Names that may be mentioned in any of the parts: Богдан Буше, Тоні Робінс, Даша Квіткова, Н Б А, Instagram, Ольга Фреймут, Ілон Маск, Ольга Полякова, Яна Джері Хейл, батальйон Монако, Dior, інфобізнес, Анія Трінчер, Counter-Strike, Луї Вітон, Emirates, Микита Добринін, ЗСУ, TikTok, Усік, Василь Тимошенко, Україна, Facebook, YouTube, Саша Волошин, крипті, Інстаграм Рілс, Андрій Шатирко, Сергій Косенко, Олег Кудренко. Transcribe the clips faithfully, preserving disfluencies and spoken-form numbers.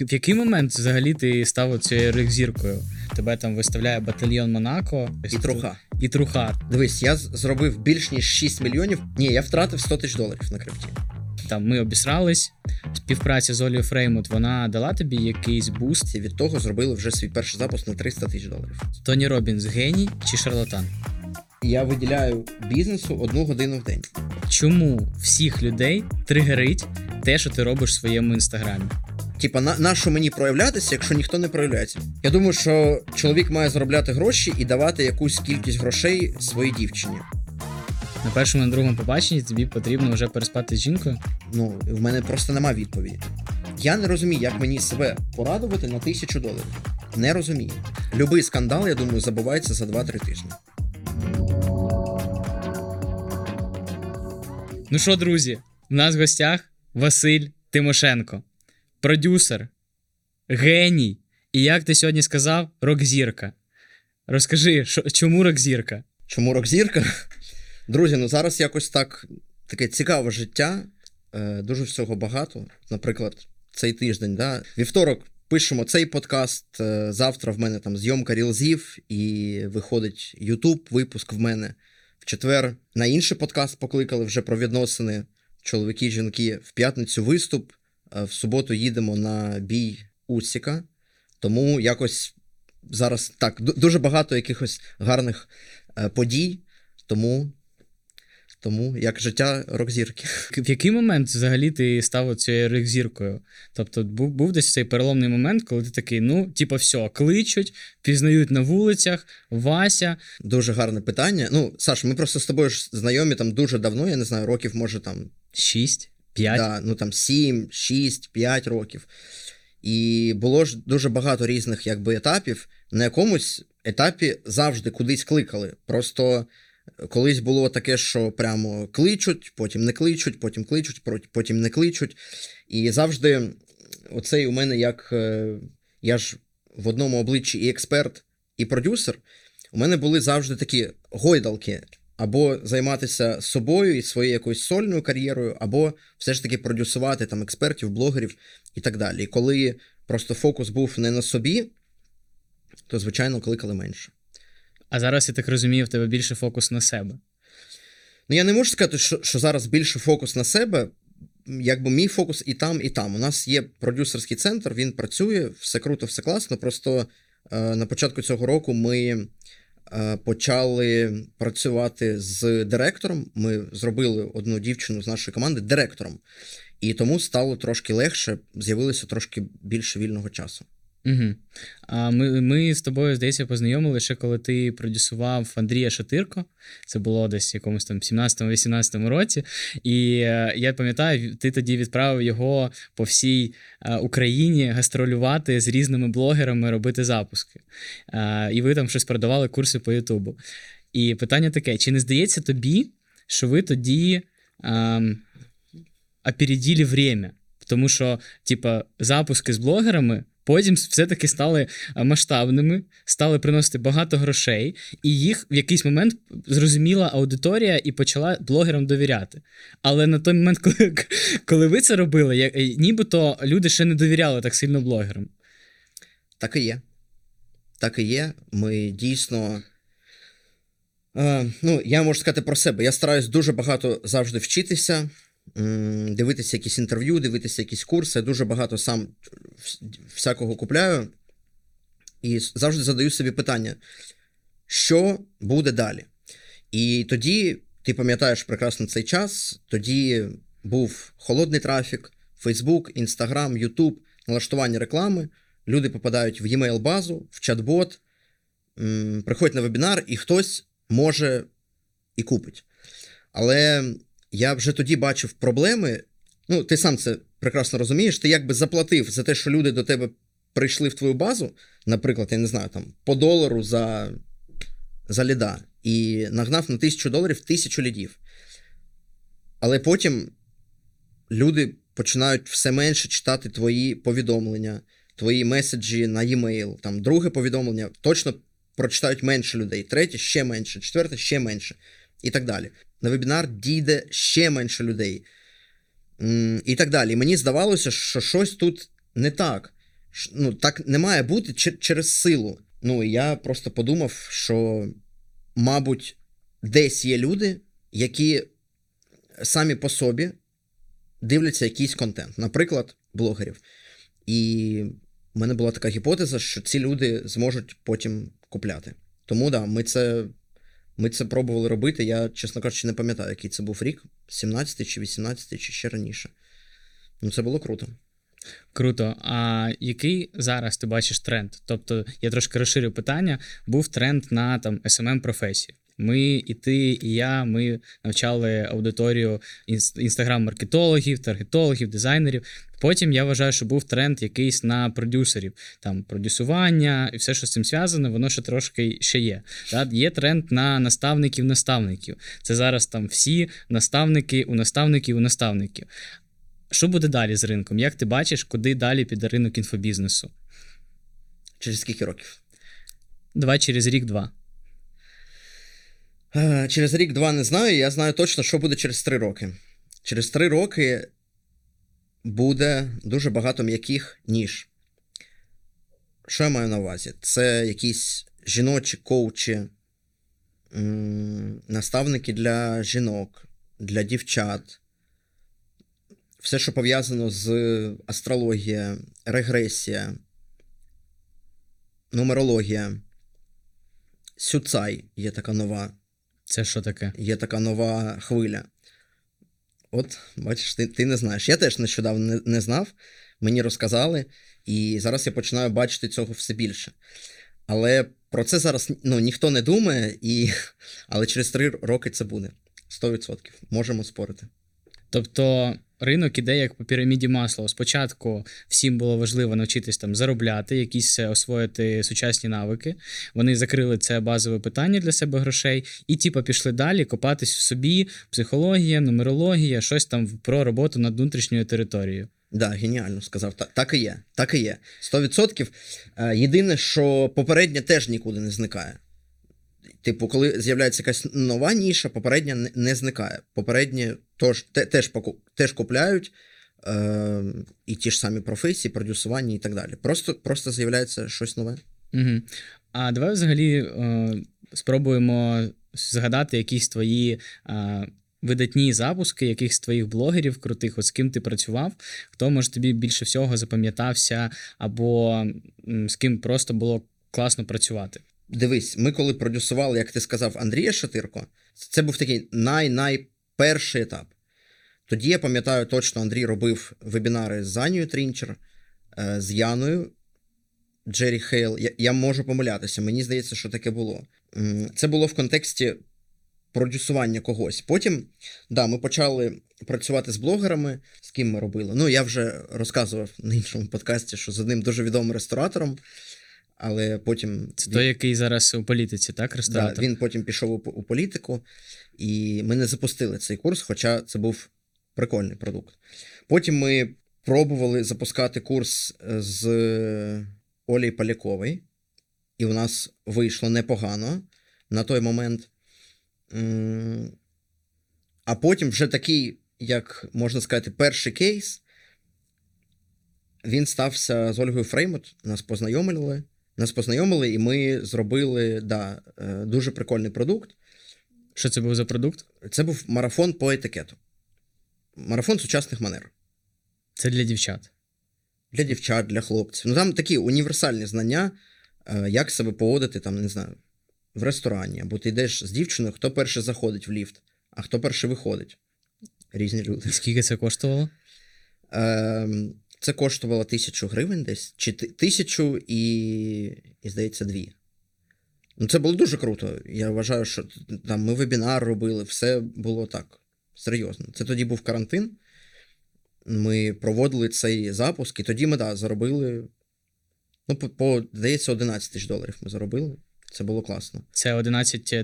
В який момент взагалі ти став цією рок-зіркою? Тебе там виставляє батальйон Монако. І труха. І труха. Дивись, я зробив більш ніж шість мільйонів. Ні, я втратив сто тисяч доларів на крипті. Там ми обісрались. Співпраця з Олею Фреймут, вона дала тобі якийсь буст? І від того зробили вже свій перший запуск на триста тисяч доларів. Тоні Робінс геній чи шарлатан? Я виділяю бізнесу одну годину в день. Чому всіх людей тригерить те, що ти робиш в своєму інстаграмі? Типа, на, на що мені проявлятися, якщо ніхто не проявляється? Я думаю, що чоловік має заробляти гроші і давати якусь кількість грошей своїй дівчині. На першому, на другому побаченні тобі потрібно вже переспати з жінкою? Ну, в мене просто нема відповіді. Я не розумію, як мені себе порадувати на тисячу доларів. Не розумію. Любий скандал, я думаю, забувається за два-три тижні. Ну що, друзі, в нас в гостях Василь Тимошенко. Продюсер, геній і, як ти сьогодні сказав, рок-зірка. Розкажи, шо, чому рок-зірка? Чому рок-зірка? Друзі, ну зараз якось так, таке цікаве життя, е, дуже всього багато. Наприклад, цей тиждень, да? Вівторок пишемо цей подкаст, е, завтра в мене там зйомка рілзів і виходить YouTube, випуск в мене. В четвер на інший подкаст покликали вже про відносини чоловіки-жінки, в п'ятницю виступ. В суботу їдемо на бій Усіка, тому якось зараз так, дуже багато якихось гарних подій, тому, тому як життя рок-зірки. В який момент взагалі ти став цією рок-зіркою? Тобто був, був десь цей переломний момент, коли ти такий, ну, типа все, кличуть, пізнають на вулицях, Вася. Дуже гарне питання. Ну, Саш, ми просто з тобою ж знайомі там дуже давно, я не знаю, років може там... Шість? П'ять? Да, ну там сім, шість, п'ять років. І було ж дуже багато різних якби етапів. На якомусь етапі завжди кудись кликали. Просто колись було таке, що прямо кличуть, потім не кличуть, потім кличуть, потім не кличуть. І завжди оцей у мене як... Я ж в одному обличчі і експерт, і продюсер. У мене були завжди такі гойдалки. Або займатися собою і своєю якоюсь сольною кар'єрою, або все ж таки продюсувати там експертів, блогерів і так далі. І коли просто фокус був не на собі, то, звичайно, кликали менше. А зараз, я так розумію, в тебе більше фокус на себе? Ну, я не можу сказати, що, що зараз більше фокус на себе. Якби мій фокус і там, і там. У нас є продюсерський центр, він працює, все круто, все класно. Просто е, на початку цього року ми... почали працювати з директором. Ми зробили одну дівчину з нашої команди директором. І тому стало трошки легше, з'явилося трошки більше вільного часу. Угу. А ми, ми з тобою, здається, познайомили ще коли ти продюсував Андрія Шатирко. Це було десь в якомусь там сімнадцятому-вісімнадцятому році. І я пам'ятаю, ти тоді відправив його по всій Україні гастролювати з різними блогерами, робити запуски. І ви там щось продавали курси по Ютубу. І питання таке, чи не здається тобі, що ви тоді ем, опередили время? Тому що, типа, запуски з блогерами потім все-таки стали масштабними, стали приносити багато грошей, і їх в якийсь момент зрозуміла аудиторія і почала блогерам довіряти. Але на той момент, коли, коли ви це робили, я, нібито люди ще не довіряли так сильно блогерам. Так і є. Так і є. Ми дійсно... Е, ну, я можу сказати про себе. Я стараюсь дуже багато завжди вчитися, дивитися якісь інтерв'ю, дивитися якісь курси. Я дуже багато сам всякого купляю. І завжди задаю собі питання, що буде далі? І тоді, ти пам'ятаєш прекрасно цей час, тоді був холодний трафік, Facebook, Instagram, YouTube, налаштування реклами, люди попадають в e-mail-базу, в чат-бот, приходять на вебінар, і хтось може і купить. Але... Я вже тоді бачив проблеми, ну, ти сам це прекрасно розумієш, ти якби заплатив за те, що люди до тебе прийшли в твою базу, наприклад, я не знаю, там, по долару за, за ліда, і нагнав на тисячу доларів тисячу лідів. Але потім люди починають все менше читати твої повідомлення, твої меседжі на e-mail, там, друге повідомлення точно прочитають менше людей, третє ще менше, четверте ще менше і так далі. На вебінар дійде ще менше людей. І так далі. Мені здавалося, що щось тут не так. ну, так не має бути через силу. Ну, і я просто подумав, що, мабуть, десь є люди, які самі по собі дивляться якийсь контент, наприклад, блогерів. І в мене була така гіпотеза, що ці люди зможуть потім купляти. Тому, да, ми це, ми це пробували робити. Я, чесно кажучи, не пам'ятаю, який це був рік. сімнадцятий чи вісімнадцятий, чи ще раніше. Ну, це було круто. Круто. А який зараз ти бачиш тренд? Тобто, я трошки розширю питання. Був тренд на там ес-ем-ем професії. Ми, і ти, і я, ми навчали аудиторію інстаграм-маркетологів, таргетологів, дизайнерів. Потім, я вважаю, що був тренд якийсь на продюсерів. Там, продюсування і все, що з цим зв'язане, воно ще трошки ще є. Так? Є тренд на наставників-наставників. Це зараз там всі наставники у наставників у наставників. Що буде далі з ринком? Як ти бачиш, куди далі піде ринок інфобізнесу? Через скільки років? Давай через рік-два. Через рік-два не знаю, я знаю точно, що буде через три роки. Через три роки буде дуже багато м'яких ніж. Що я маю на увазі? Це якісь жіночі коучі, наставники для жінок, для дівчат. Все, що пов'язано з астрологією, регресія, нумерологія. Сюцай є така нова. Це що таке? Є така нова хвиля. От, бачиш, ти, ти не знаєш. Я теж нещодавно не, не знав, мені розказали, і зараз я починаю бачити цього все більше. Але про це зараз ну, ніхто не думає, і... але через три роки це буде. сто відсотків. Можемо спорити. Тобто ринок іде як по піраміді Маслоу. Спочатку всім було важливо навчитись там заробляти, якісь освоїти сучасні навики. Вони закрили це базове питання для себе грошей і типа пішли далі копатись в собі, психологія, нумерологія, щось там про роботу над внутрішньою територією. Так, да, геніально сказав. Так, так і є, так і є. сто відсотків. Єдине, що попередня теж нікуди не зникає. Типу, коли з'являється якась нова ніша, попередня не зникає. Попередні тож, те, теж, поку, теж купляють е, і ті ж самі професії, продюсування і так далі. Просто, просто з'являється щось нове. Угу. А давай взагалі е, спробуємо згадати якісь твої е, видатні запуски, якихось твоїх блогерів крутих, от з ким ти працював, хто, може, тобі більше всього запам'ятався або з ким просто було класно працювати. Дивись, ми коли продюсували, як ти сказав, Андрія Шатирко, це був такий най-найперший етап. Тоді, я пам'ятаю, точно Андрій робив вебінари з Анією Трінчер, з Яною Джері Хейл. Я, я можу помилятися, мені здається, що таке було. Це було в контексті продюсування когось. Потім, да, ми почали працювати з блогерами, з ким ми робили. Ну, я вже розказував на іншому подкасті, що з одним дуже відомим ресторатором, але потім... Це він... той, який зараз у політиці, так, ресторатор? Да, він потім пішов у, у політику, і ми не запустили цей курс, хоча це був прикольний продукт. Потім ми пробували запускати курс з Олі Полякової, і у нас вийшло непогано на той момент. А потім вже такий, як можна сказати, перший кейс, він стався з Ольгою Фреймут, нас познайомили. Нас познайомили, і ми зробили, да, дуже прикольний продукт. Що це був за продукт? Це був марафон по етикету. Марафон сучасних манер. Це для дівчат? Для дівчат, для хлопців. Ну, там такі універсальні знання, як себе поводити, там, не знаю, в ресторані. Або ти йдеш з дівчиною, хто перший заходить в ліфт, а хто перший виходить. Різні люди. Скільки це коштувало? Е-м... Це коштувало тисячу гривень десь, чи тисячу і, і здається, дві. Ну, це було дуже круто. Я вважаю, що там ми вебінар робили, все було так, серйозно. Це тоді був карантин, ми проводили цей запуск, і тоді ми, да, заробили, ну, по, по здається, одинадцять тисяч доларів ми заробили. Це було класно. Це одинадцять,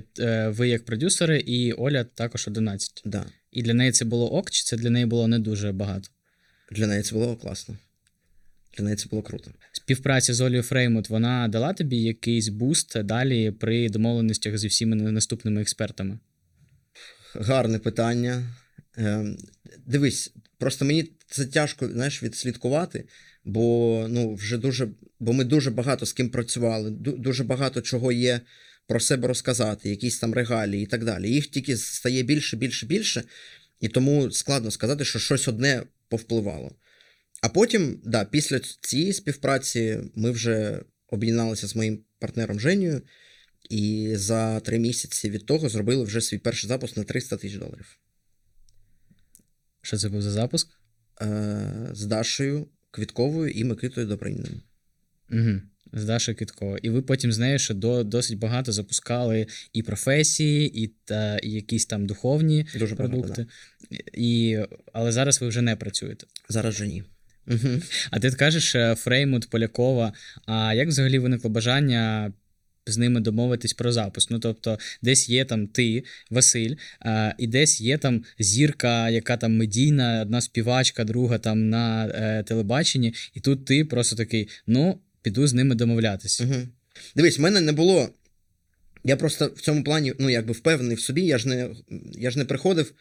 ви як продюсери, і Оля також одинадцять. Да. І для неї це було ок, чи це для неї було не дуже багато? Для неї це було класно. Для неї це було круто. Співпраця з Олею Фреймут, вона дала тобі якийсь буст далі при домовленостях зі всіма наступними експертами? Гарне питання. Е, дивись, просто мені це тяжко, знаєш, відслідкувати, бо, ну, вже дуже, бо ми дуже багато з ким працювали, дуже багато чого є про себе розказати, якісь там регалії і так далі. Їх тільки стає більше, більше, більше, і тому складно сказати, що щось одне повпливало. А потім, да, після цієї співпраці ми вже об'єдналися з моїм партнером Женєю, і за три місяці від того зробили вже свій перший запуск на триста тисяч доларів. Що це був за запуск? Е, з Дашею Квітковою і Микитою Добриніним. Угу. З Дашою Квітковою. І ви потім з нею ще до, досить багато запускали і професії, і, та, і якісь там духовні дуже продукти. Багато, да. І, але зараз ви вже не працюєте. Зараз вже ні. Угу. А ти кажеш, Фреймут, Полякова, а як взагалі виникло бажання з ними домовитись про запуск? Ну, тобто, десь є там ти, Василь, е, і десь є там зірка, яка там медійна, одна співачка, друга там на е, телебаченні, і тут ти просто такий, ну, піду з ними домовлятися. Угу. Дивись, в мене не було, я просто в цьому плані, ну, якби впевнений в собі, я ж не, я ж не приходив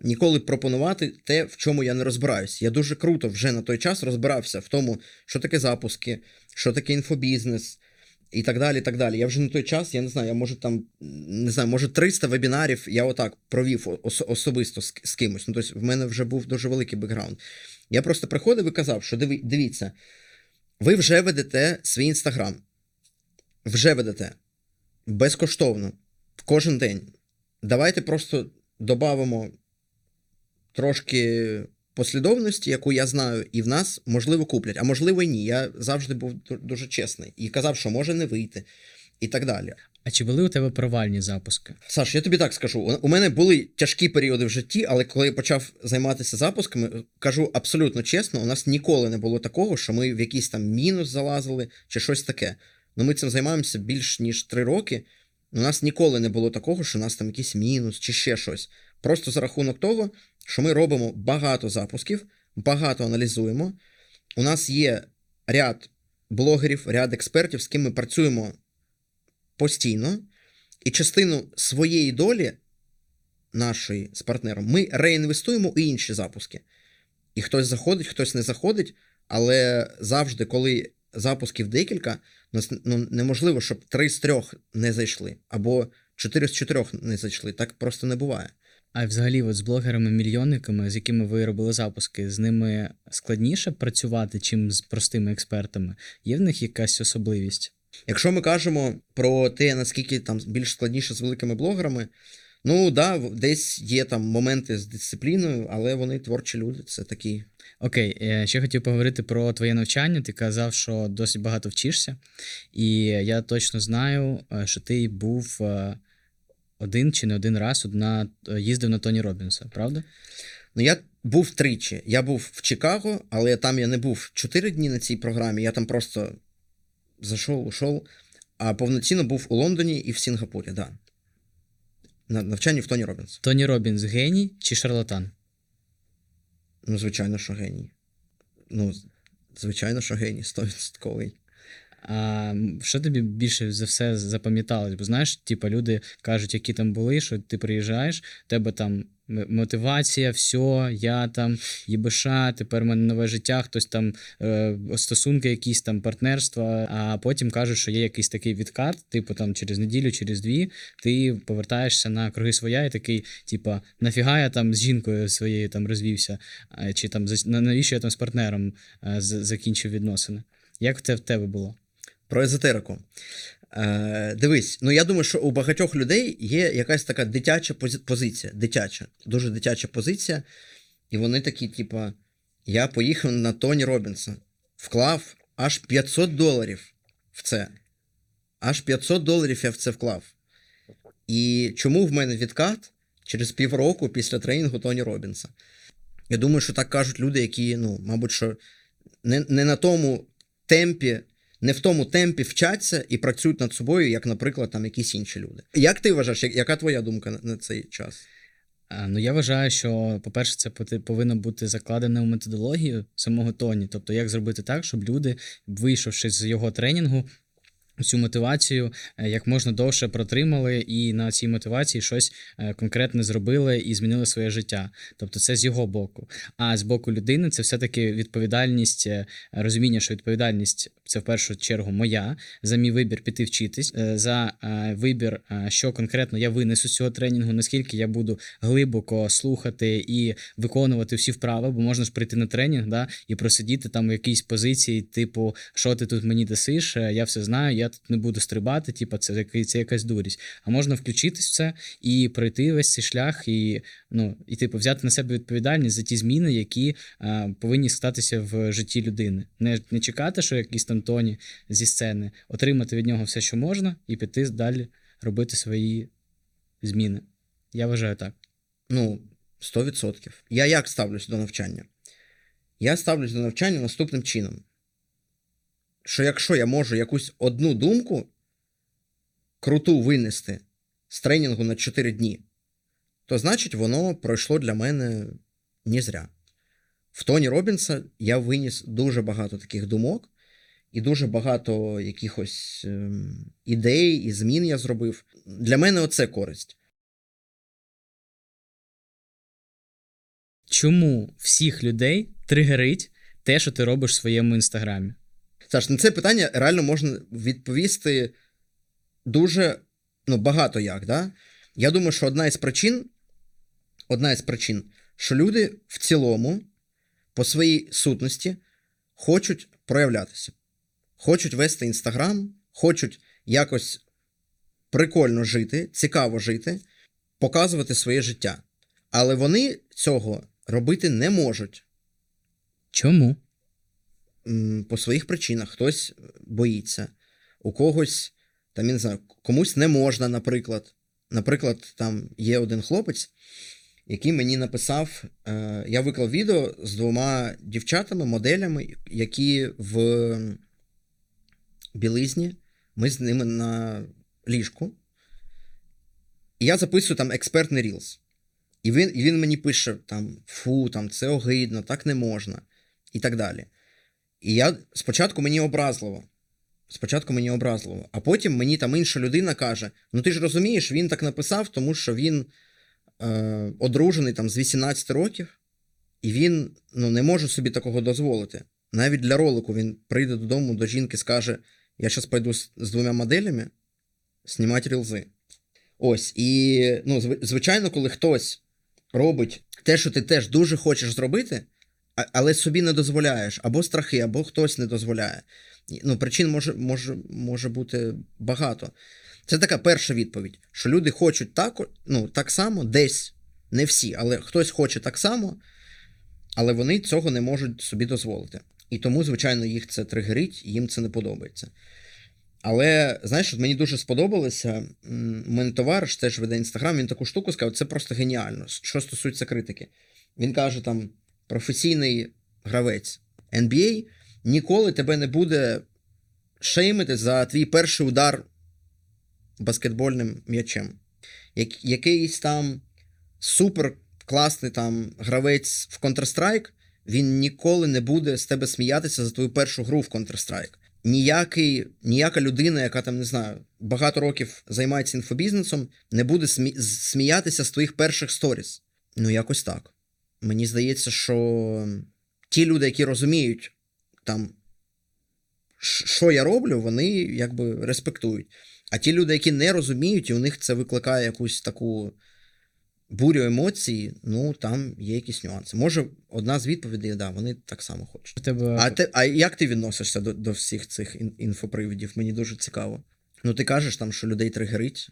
ніколи пропонувати те, в чому я не розбираюсь. Я дуже круто вже на той час розбирався в тому, що таке запуски, що таке інфобізнес, і так далі, і так далі. Я вже на той час, я не знаю, я може там, не знаю, може триста вебінарів я отак провів ос- особисто з, з кимось. Ну, тобто в мене вже був дуже великий бекграунд. Я просто приходив і казав, що диві- дивіться, ви вже ведете свій Інстаграм. Вже ведете. Безкоштовно. Кожен день. Давайте просто додамо трошки послідовності, яку я знаю, і в нас, можливо, куплять, а можливо, і ні. Я завжди був дуже чесний і казав, що може не вийти і так далі. А чи були у тебе провальні запуски? Саш, я тобі так скажу. У мене були тяжкі періоди в житті, але коли я почав займатися запусками, кажу абсолютно чесно, у нас ніколи не було такого, що ми в якийсь там мінус залазили чи щось таке. Ну, ми цим займаємося більш ніж три роки, у нас ніколи не було такого, що у нас там якийсь мінус чи ще щось. Просто за рахунок того, що ми робимо багато запусків, багато аналізуємо. У нас є ряд блогерів, ряд експертів, з ким ми працюємо постійно. І частину своєї долі нашої з партнером ми реінвестуємо у інші запуски. І хтось заходить, хтось не заходить, але завжди, коли запусків декілька, ну, неможливо, щоб три з трьох не зайшли, або чотири з чотирьох не зайшли. Так просто не буває. А взагалі от з блогерами-мільйонниками, з якими ви робили запуски, з ними складніше працювати, чим з простими експертами? Є в них якась особливість? Якщо ми кажемо про те, наскільки там більш складніше з великими блогерами, ну, да, десь є там моменти з дисципліною, але вони творчі люди, це такі. Окей, я ще хотів поговорити про твоє навчання. Ти казав, що досить багато вчишся, і я точно знаю, що ти був... Один чи не один раз одна їздив на Тоні Робінса, правда? Ну, я був тричі. Я був в Чикаго, але там я не був чотири дні на цій програмі. Я там просто зайшов, ушов. А повноцінно був у Лондоні і в Сінгапурі, так. Да. На навчанні в Тоні Робінс. Тоні Робінс геній чи шарлатан? Ну, звичайно, що геній. Ну, звичайно, що геній, стовідсотковий. А що тобі більше за все запам'яталось? Бо знаєш, типу, люди кажуть, які там були, що ти приїжджаєш, тебе там мотивація, все, я там єбиша, тепер в мене нове життя, хтось там е, стосунки, якісь там партнерства, а потім кажуть, що є якийсь такий відкат, типу там через неділю, через дві ти повертаєшся на круги своя і такий, типу, нафіга я там з жінкою своєю там розвівся, чи там навіщо я там з партнером е, закінчив відносини? Як це в тебе було? Про езотерику. Е, дивись, ну я думаю, що у багатьох людей є якась така дитяча позиція, дитяча, дуже дитяча позиція, і вони такі, типа, я поїхав на Тоні Робінса, вклав аж п'ятсот доларів в це, аж п'ятсот доларів я в це вклав. І чому в мене відкат через півроку після тренінгу Тоні Робінса? Я думаю, що так кажуть люди, які, ну, мабуть, що не, не на тому темпі, не в тому темпі вчаться і працюють над собою, як, наприклад, там якісь інші люди. Як ти вважаєш, яка твоя думка на цей час? Ну, я вважаю, що, по-перше, це повинно бути закладене у методологію самого Тоні. Тобто, як зробити так, щоб люди, вийшовши з його тренінгу, цю мотивацію як можна довше протримали і на цій мотивації щось конкретне зробили і змінили своє життя. Тобто це з його боку. А з боку людини це все-таки відповідальність, розуміння, що відповідальність – це в першу чергу моя, за мій вибір піти вчитись, за вибір, що конкретно я винесу з цього тренінгу, наскільки я буду глибоко слухати і виконувати всі вправи, бо можна ж прийти на тренінг, да, і просидіти там у якійсь позиції, типу, що ти тут мені дасиш, я все знаю, я тут не буду стрибати, типу, це, це якась дурість. А можна включитись в це і пройти весь цей шлях, і, ну, і типу, взяти на себе відповідальність за ті зміни, які а, повинні статися в житті людини. Не, не чекати, що якісь там Тоні зі сцени, отримати від нього все, що можна, і піти далі робити свої зміни. Я вважаю так. Ну, сто відсотків. Я як ставлюсь до навчання? Я ставлюсь до навчання наступним чином. Що якщо я можу якусь одну думку круту винести з тренінгу на чотири дні, то значить воно пройшло для мене не зря. В Тоні Робінса я виніс дуже багато таких думок і дуже багато якихось ідей і змін я зробив. Для мене оце користь. Чому всіх людей тригерить те, що ти робиш в своєму Інстаграмі? Саш, на це питання реально можна відповісти дуже, ну, багато як, да? Я думаю, що одна із причин, одна із причин, що люди в цілому по своїй сутності хочуть проявлятися. Хочуть вести Інстаграм, хочуть якось прикольно жити, цікаво жити, показувати своє життя. Але вони цього робити не можуть. Чому? По своїх причинах. Хтось боїться. У когось, там, я не знаю, комусь не можна, наприклад. Наприклад, там є один хлопець, який мені написав, е, я виклав відео з двома дівчатами, моделями, які в білизні, ми з ними на ліжку. І я записую там експертний рілс. І він, і він мені пише, там, фу, там, це огидно, так не можна, і так далі. І я, спочатку мені образливо, спочатку мені образливо, а потім мені там інша людина каже, ну ти ж розумієш, він так написав, тому що він е, одружений там з вісімнадцяти років, і він, ну, не може собі такого дозволити. Навіть для ролику він прийде додому до жінки, скаже, я зараз пойду з, з двома моделями знімати рілзи. Ось, і, ну, звичайно, коли хтось робить те, що ти теж дуже хочеш зробити, але собі не дозволяєш, або страхи, або хтось не дозволяє. Ну, причин може, може, може бути багато. Це така перша відповідь, що люди хочуть так, ну, так само десь, не всі, але хтось хоче так само, але вони цього не можуть собі дозволити. І тому, звичайно, їх це тригерить, їм це не подобається. Але, знаєш, мені дуже сподобалося, у мене товариш теж веде Інстаграм, він таку штуку сказав, це просто геніально, що стосується критики. Він каже там, професійний гравець Н Б А ніколи тебе не буде шеймити за твій перший удар баскетбольним м'ячем. Як, якийсь там супер класний там гравець в Counter-Strike, він ніколи не буде з тебе сміятися за твою першу гру в Counter-Strike. Ніякий, ніяка людина, яка там, не знаю, багато років займається інфобізнесом, не буде смі- сміятися з твоїх перших сторіс. Ну, якось так. Мені здається, що ті люди, які розуміють, там, що я роблю, вони, якби, респектують. А ті люди, які не розуміють, і у них це викликає якусь таку бурю емоцій, ну, там є якісь нюанси. Може, одна з відповідей, да, вони так само хочуть. Тебе... А, ти, а як ти відносишся до, до всіх цих інфоприводів? Мені дуже цікаво. Ну, ти кажеш там, що людей тригерить.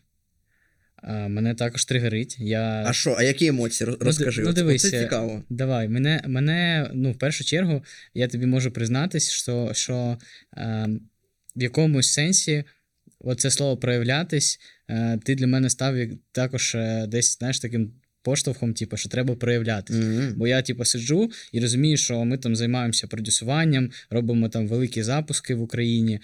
А, мене також тригерить. Я... А що? А які емоції? Розкажи. Ну, дивись, оце цікаво. Давай. Мене, мене, ну, в першу чергу, я тобі можу признатись, що, що е, в якомусь сенсі оце слово «проявлятись» ти для мене став також десь, знаєш, таким поштовхом, типу, що треба проявлятися. Mm-hmm. Бо я, типу, сиджу і розумію, що ми там займаємося продюсуванням, робимо там великі запуски в Україні,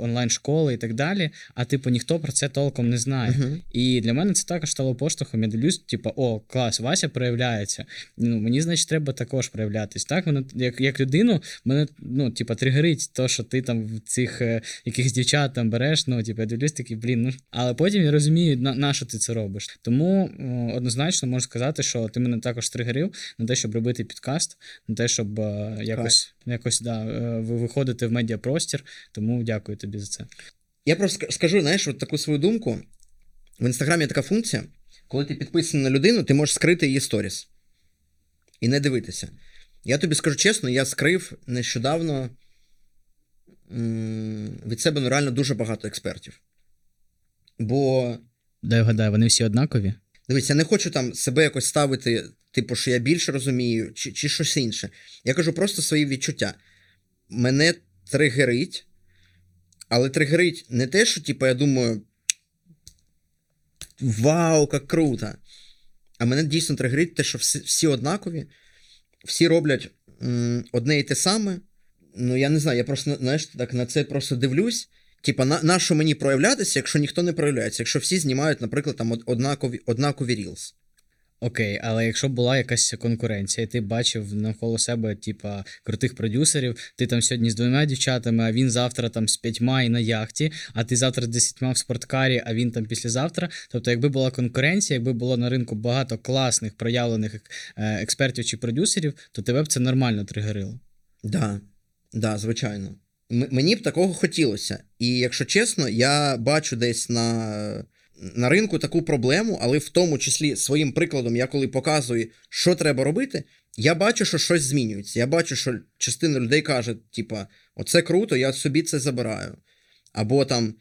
онлайн-школи і так далі, а, типу, ніхто про це толком не знає. Mm-hmm. І для мене це також стало поштовхом. Я дивлюсь, типу, о, клас, Вася проявляється. Ну, мені, значить, треба також проявлятись. Так, мене, як, як людину, мене, ну, типу, тригерить то, що ти там в цих е, якихось дівчат там береш, ну, типу, я дивлюсь такий, блін, ну. Але потім я розумію, на, на що ти це робиш. Тому однозначно можу сказати, що ти мене також тригерив на те, щоб робити підкаст, на те, щоб е, якось, якось да, е, виходити в медіапростір. Тому дякую тобі за це. Я просто скажу, знаєш, от таку свою думку. В Інстаграмі така функція, коли ти підписаний на людину, ти можеш скрити її сторіс і не дивитися. Я тобі скажу чесно, я скрив нещодавно від себе, ну, реально дуже багато експертів. Бо... Дай вгадаю, вони всі однакові? Дивіться, я не хочу там себе якось ставити, типу, що я більше розумію, чи, чи щось інше. Я кажу просто свої відчуття. Мене тригерить, але тригерить не те, що, типу, я думаю, вау, як круто. А мене дійсно тригерить те, що всі, всі однакові, всі роблять м, одне і те саме. Ну, я не знаю, я просто, знаєш, так на це просто дивлюсь. Типа, на, на що мені проявлятися, якщо ніхто не проявляється? Якщо всі знімають, наприклад, там однакові, однакові рілс. Окей, але якщо була якась конкуренція, і ти бачив навколо себе, типа, крутих продюсерів, ти там сьогодні з двома дівчатами, а він завтра там з п'ятьма і на яхті, а ти завтра з десятьма в спорткарі, а він там післязавтра. Тобто, якби була конкуренція, якби було на ринку багато класних проявлених експертів чи продюсерів, то тебе б це нормально тригерило. Да, да, звичайно. М- мені б такого хотілося. І, якщо чесно, я бачу десь на... на ринку таку проблему, але в тому числі своїм прикладом, я коли показую, що треба робити, я бачу, що щось змінюється. Я бачу, що частина людей каже, типа, оце круто, я собі це забираю. Або там,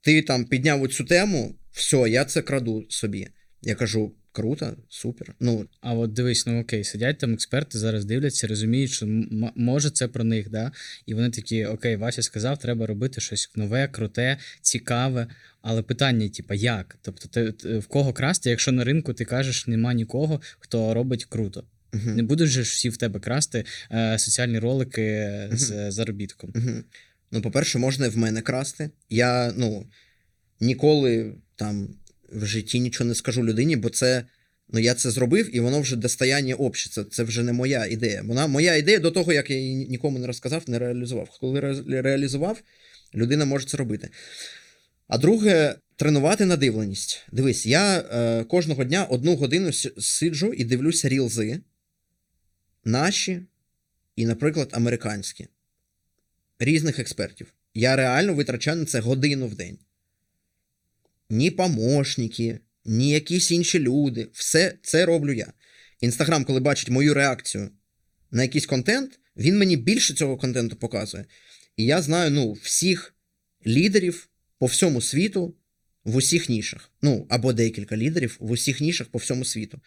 ти там підняв оцю тему, все, я це краду собі. Я кажу, круто, супер. Ну, а от дивись, ну окей, сидять там експерти, зараз дивляться, розуміють, що м- може це про них, да? І вони такі, окей, Вася сказав, треба робити щось нове, круте, цікаве. Але питання, типа, як? Тобто, ти, ти, в кого красти, якщо на ринку ти кажеш, нема нікого, хто робить круто. Uh-huh. Не будуть же всі в тебе красти е, соціальні ролики uh-huh. з заробітком. Uh-huh. Ну, по-перше, можна в мене красти. Я, ну, ніколи там в житті нічого не скажу людині, бо це, ну, я це зробив, і воно вже достояння общества. Це вже не моя ідея. Вона моя ідея до того, як я її нікому не розказав, не реалізував. Коли ре- реалізував, людина може це робити. А друге, тренувати на дивленість. Дивись, я е, кожного дня одну годину сиджу і дивлюся рілзи наші і, наприклад, американські. Різних експертів. Я реально витрачаю на це годину в день. Ні помощники, ні якісь інші люди. Все це роблю я. Інстаграм, коли бачить мою реакцію на якийсь контент, він мені більше цього контенту показує. І я знаю, ну, всіх лідерів по всьому світу в усіх нішах. Ну, або декілька лідерів в усіх нішах по всьому світу.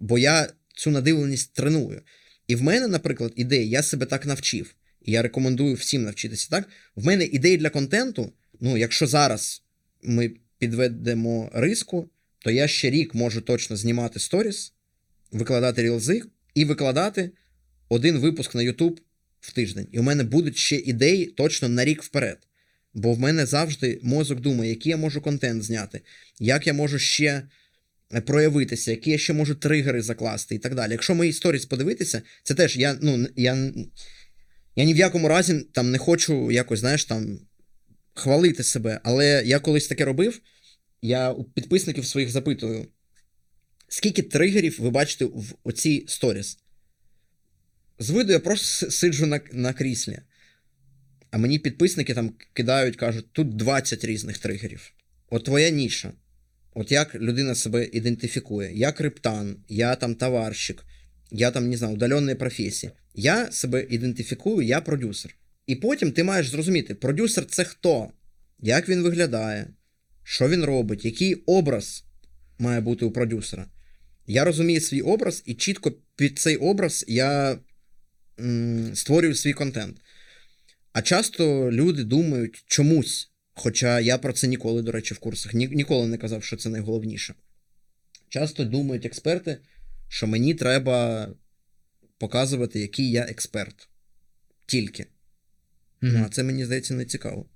Бо я цю надивленість треную. І в мене, наприклад, ідеї, я себе так навчив. І я рекомендую всім навчитися так. В мене ідеї для контенту, ну, якщо зараз ми підведемо риску, то я ще рік можу точно знімати сторіс, викладати рілзи і викладати один випуск на YouTube в тиждень. І у мене будуть ще ідеї точно на рік вперед. Бо в мене завжди мозок думає, який я можу контент зняти, як я можу ще проявитися, які я ще можу тригери закласти і так далі. Якщо мої сторіс подивитися, це теж я, ну, я, я ні в якому разі там не хочу якось, знаєш, там хвалити себе. Але я колись таке робив, я у підписників своїх запитую, скільки тригерів ви бачите в оцій сторіс? З виду я просто сиджу на, на кріслі. А мені підписники там кидають, кажуть, тут двадцять різних тригерів. От твоя ніша. От як людина себе ідентифікує. Я криптан, я там товарщик, я там, не знаю, удаленої професії. Я себе ідентифікую, я продюсер. І потім ти маєш зрозуміти, продюсер це хто? Як він виглядає? Що він робить? Який образ має бути у продюсера? Я розумію свій образ і чітко під цей образ я м- створюю свій контент. А часто люди думають чомусь, хоча я про це ніколи, до речі, в курсах, ні, ніколи не казав, що це найголовніше. Часто думають експерти, що мені треба показувати, який я експерт. Тільки. Mm-hmm. Ну, а це, мені здається, не цікаво.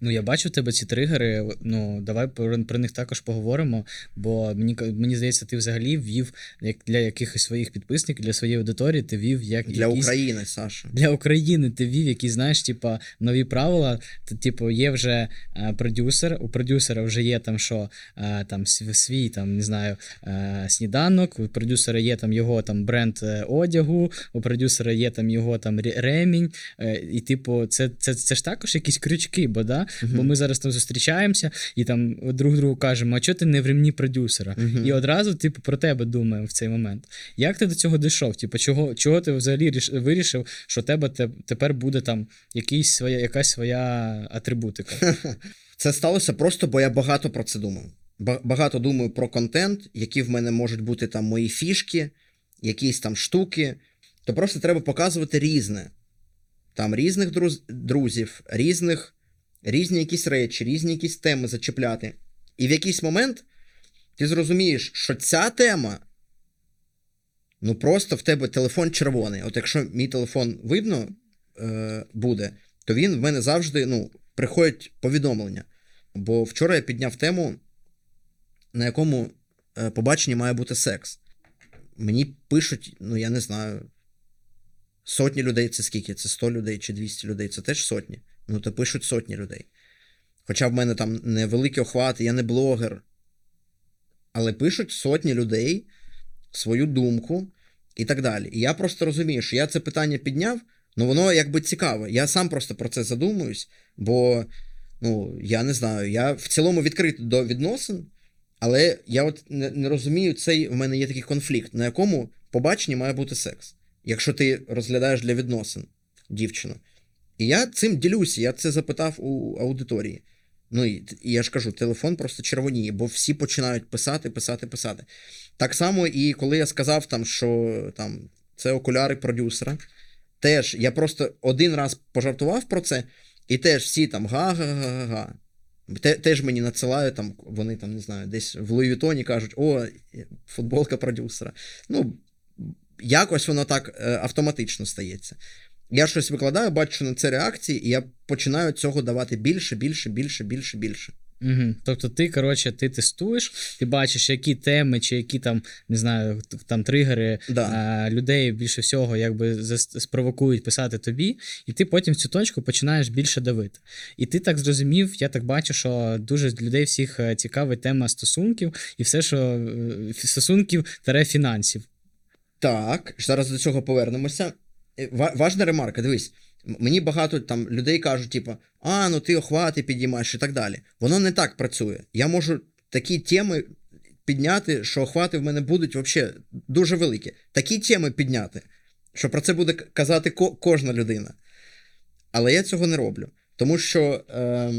Ну, я бачу в тебе ці тригери, ну, давай про, про них також поговоримо, бо мені, мені здається, ти взагалі ввів, як для якихось своїх підписників, для своєї аудиторії, ти ввів як для якісь... України, Саша. Для України ти ввів якісь, знаєш, типа, нові правила, типу, є вже а, продюсер, у продюсера вже є там, що, а, там, свій, там, не знаю, а, сніданок, у продюсера є там його, там, бренд одягу, у продюсера є там його, там, ремінь, а, і, типу, це, це, це ж також якісь крючки, бо, да? Uh-huh. Бо ми зараз там зустрічаємося і там друг другу кажемо, а чого ти не в ремні продюсера? Uh-huh. І одразу типу, про тебе думаємо в цей момент. Як ти до цього дійшов? Типу, чого, чого ти взагалі ріш... вирішив, що тебе те... тепер буде там якийсь своя, якась своя атрибутика? Це сталося просто, бо я багато про це думаю. Багато думаю про контент, які в мене можуть бути там мої фішки, якісь там штуки. То просто треба показувати різне. Там різних друз... друзів, різних Різні якісь речі, різні якісь теми зачіпляти. І в якийсь момент ти зрозумієш, що ця тема, ну просто в тебе телефон червоний. От якщо мій телефон видно е- буде, то він в мене завжди, ну, приходять повідомлення. Бо вчора я підняв тему, на якому е- побаченні має бути секс. Мені пишуть, ну я не знаю, сотні людей, це скільки? Це сто людей чи двісті людей, це теж сотні. Ну, то пишуть сотні людей. Хоча в мене там невеликий охват, я не блогер. Але пишуть сотні людей свою думку і так далі. І я просто розумію, що я це питання підняв, ну воно якби цікаве. Я сам просто про це задумуюсь, бо, ну, я не знаю, я в цілому відкритий до відносин, але я от не, не розумію, цей в мене є такий конфлікт, на якому побаченні має бути секс, якщо ти розглядаєш для відносин дівчину. І я цим ділюся, я це запитав у аудиторії. Ну, і, і я ж кажу, телефон просто червоніє, бо всі починають писати, писати, писати. Так само і коли я сказав, там, що там, це окуляри продюсера, теж я просто один раз пожартував про це, і теж всі там га-га-га-га. Теж мені надсилають, там, вони там, не знаю, десь в Луї Вітоні кажуть, о, футболка продюсера. Ну, якось воно так автоматично стається. Я щось викладаю, бачу на це реакції, і я починаю цього давати більше, більше, більше, більше, більше. Угу. Тобто ти, коротше, ти тестуєш, ти бачиш, які теми чи які там, не знаю, там тригери да. а, людей більше всього якби спровокують писати тобі, і ти потім в цю точку починаєш більше давити. І ти так зрозумів, я так бачу, що дуже людей всіх цікавить тема стосунків і все, що стосунків таре фінансів. Так, зараз до цього повернемося. Важна ремарка, дивись, мені багато там людей кажуть, типу, а, ну ти охвати підіймаєш і так далі. Воно не так працює. Я можу такі теми підняти, що охвати в мене будуть взагалі дуже великі. Такі теми підняти, що про це буде казати ко- кожна людина. Але я цього не роблю, тому що е-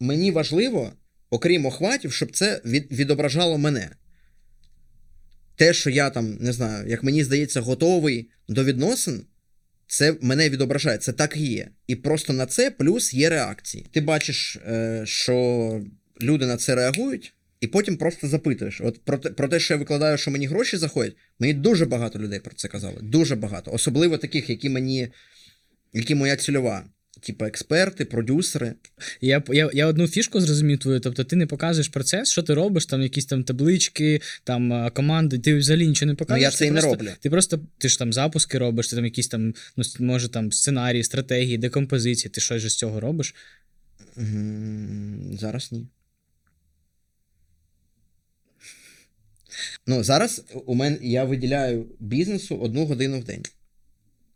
мені важливо, окрім охватів, щоб це від- відображало мене. Те, що я там, не знаю, як мені здається, готовий до відносин, це мене відображає, це так і є. І просто на це плюс є реакції. Ти бачиш, що люди на це реагують, і потім просто запитуєш. От про те, про те, що я викладаю, що мені гроші заходять, мені дуже багато людей про це казали, дуже багато. Особливо таких, які мені, які моя цільова. Типа експерти, продюсери. Я, я, я одну фішку зрозумів твою, тобто ти не показуєш процес, що ти робиш, там якісь там таблички, там команди, ти взагалі нічого не показуєш. Ну, я це і не роблю. Ти просто, ти ж там запуски робиш, ти там якісь там, ну, може там сценарії, стратегії, декомпозиції, ти щось же з цього робиш? Mm, зараз ні. Ну, зараз у мене, я виділяю бізнесу одну годину в день.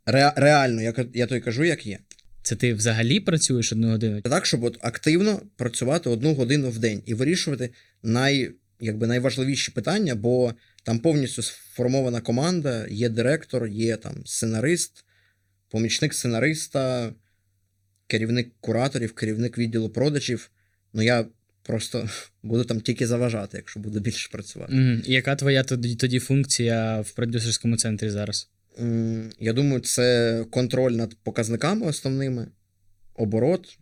Ре, реально, я, я то й кажу, як є. Це ти взагалі працюєш одну годину? Так, щоб от активно працювати одну годину в день і вирішувати най, якби, найважливіші питання, бо там повністю сформована команда, є директор, є там сценарист, помічник сценариста, керівник кураторів, керівник відділу продажів. Ну, я просто буду там тільки заважати, якщо буду більше працювати. Mm-hmm. І яка твоя тоді, тоді функція в продюсерському центрі зараз? Я думаю, це контроль над показниками основними, оборот,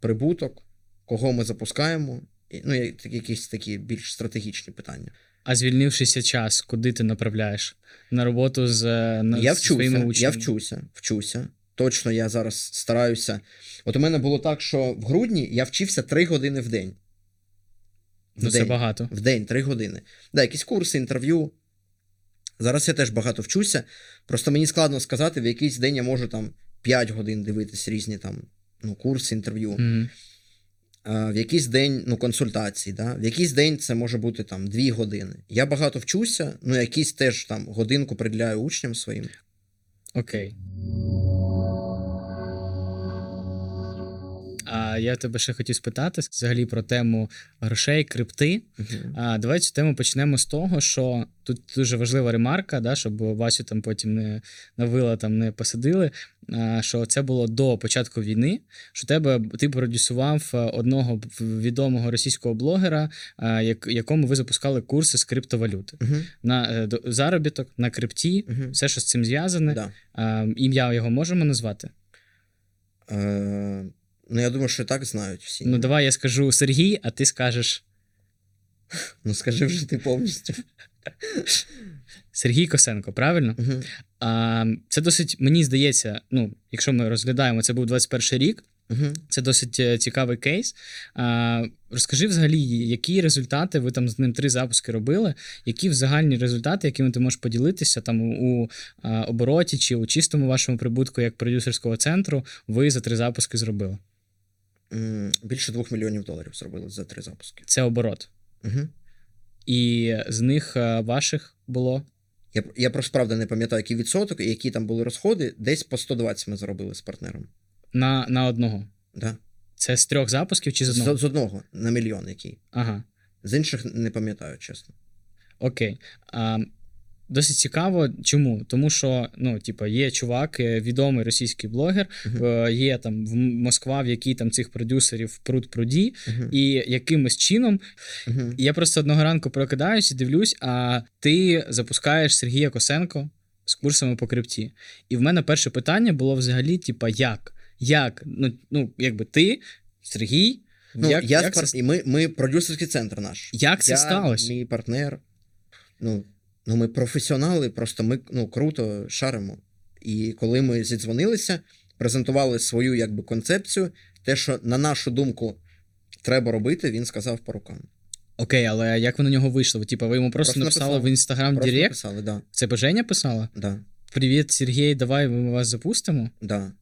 прибуток, кого ми запускаємо, Ну, якісь такі більш стратегічні питання. А звільнившися час, куди ти направляєш? На роботу з, на, я з своїми вчуся, учнями? Я вчуся, вчуся. Точно я зараз стараюся. От у мене було так, що в грудні я вчився три години в день. В ну, день. Це багато. В день, три години. Да, якісь курси, інтерв'ю. Зараз я теж багато вчуся. Просто мені складно сказати, в якийсь день я можу там п'ять годин дивитись різні там, ну, курси, інтерв'ю. Mm-hmm. В якийсь день, ну, консультації, да? В якийсь день це може бути там дві години. Я багато вчуся, ну, якийсь теж там годинку приділяю учням своїм. Окей. А я тебе ще хотів спитати взагалі про тему грошей, крипти. Uh-huh. А давай цю тему почнемо з того, що тут дуже важлива ремарка, да, щоб Васю там потім не навила, там не посадили, а, що це було до початку війни, що тебе ти продюсував одного відомого російського блогера, а, як, якому ви запускали курси з криптовалюти. Uh-huh. На до, заробіток, на крипті, uh-huh. все, що з цим зв'язане. Да. А, ім'я його можемо назвати? Uh... Ну, я думаю, що так знають всі. Ну, давай я скажу Сергій, а ти скажеш... Ну, скажи вже ти повністю. Сергій Косенко, правильно? Угу. А, це досить, мені здається, ну, якщо ми розглядаємо, це був двадцять перший рік, угу. це досить цікавий кейс. А, розкажи взагалі, які результати, ви там з ним три запуски робили, які загальні результати, якими ти можеш поділитися там у, у а, обороті чи у чистому вашому прибутку як продюсерського центру ви за три запуски зробили? Більше двох мільйонів доларів зробили за три запуски. Це оборот. Угу. І з них ваших було? Я, я просто, правда, не пам'ятаю, який відсоток і які там були розходи. Десь по сто двадцять ми заробили з партнером. На, на одного? Да. Це з трьох запусків чи з одного? З, з одного, на мільйон який. Ага. З інших не пам'ятаю, чесно. Окей. А... Досить цікаво. Чому? Тому що, ну, типу, є чувак, відомий російський блогер, uh-huh. є там в Москва, в якій там цих продюсерів пруд-пруді, uh-huh. і якимось чином. Uh-huh. Я просто одного ранку прокидаюсь і дивлюсь, а ти запускаєш Сергія Косенко з курсами по крипті. І в мене перше питання було взагалі, типу, як? Як? Ну, ну якби ти, Сергій, ну, як, я як спар... це... І ми, ми продюсерський центр наш. Як це я, сталося? Мій партнер, ну, Ну, ми професіонали, просто ми, ну, круто шаримо. І коли ми зідзвонилися, презентували свою, якби, концепцію, те, що, на нашу думку, треба робити, він сказав по рукам. Окей, але як ви на нього вийшли? Типа, ви йому просто, просто написали написали в Інстаграм Директ? Просто написали, да. Це Женя писала? Да. Привіт, Сергій, давай ми вас запустимо? Да.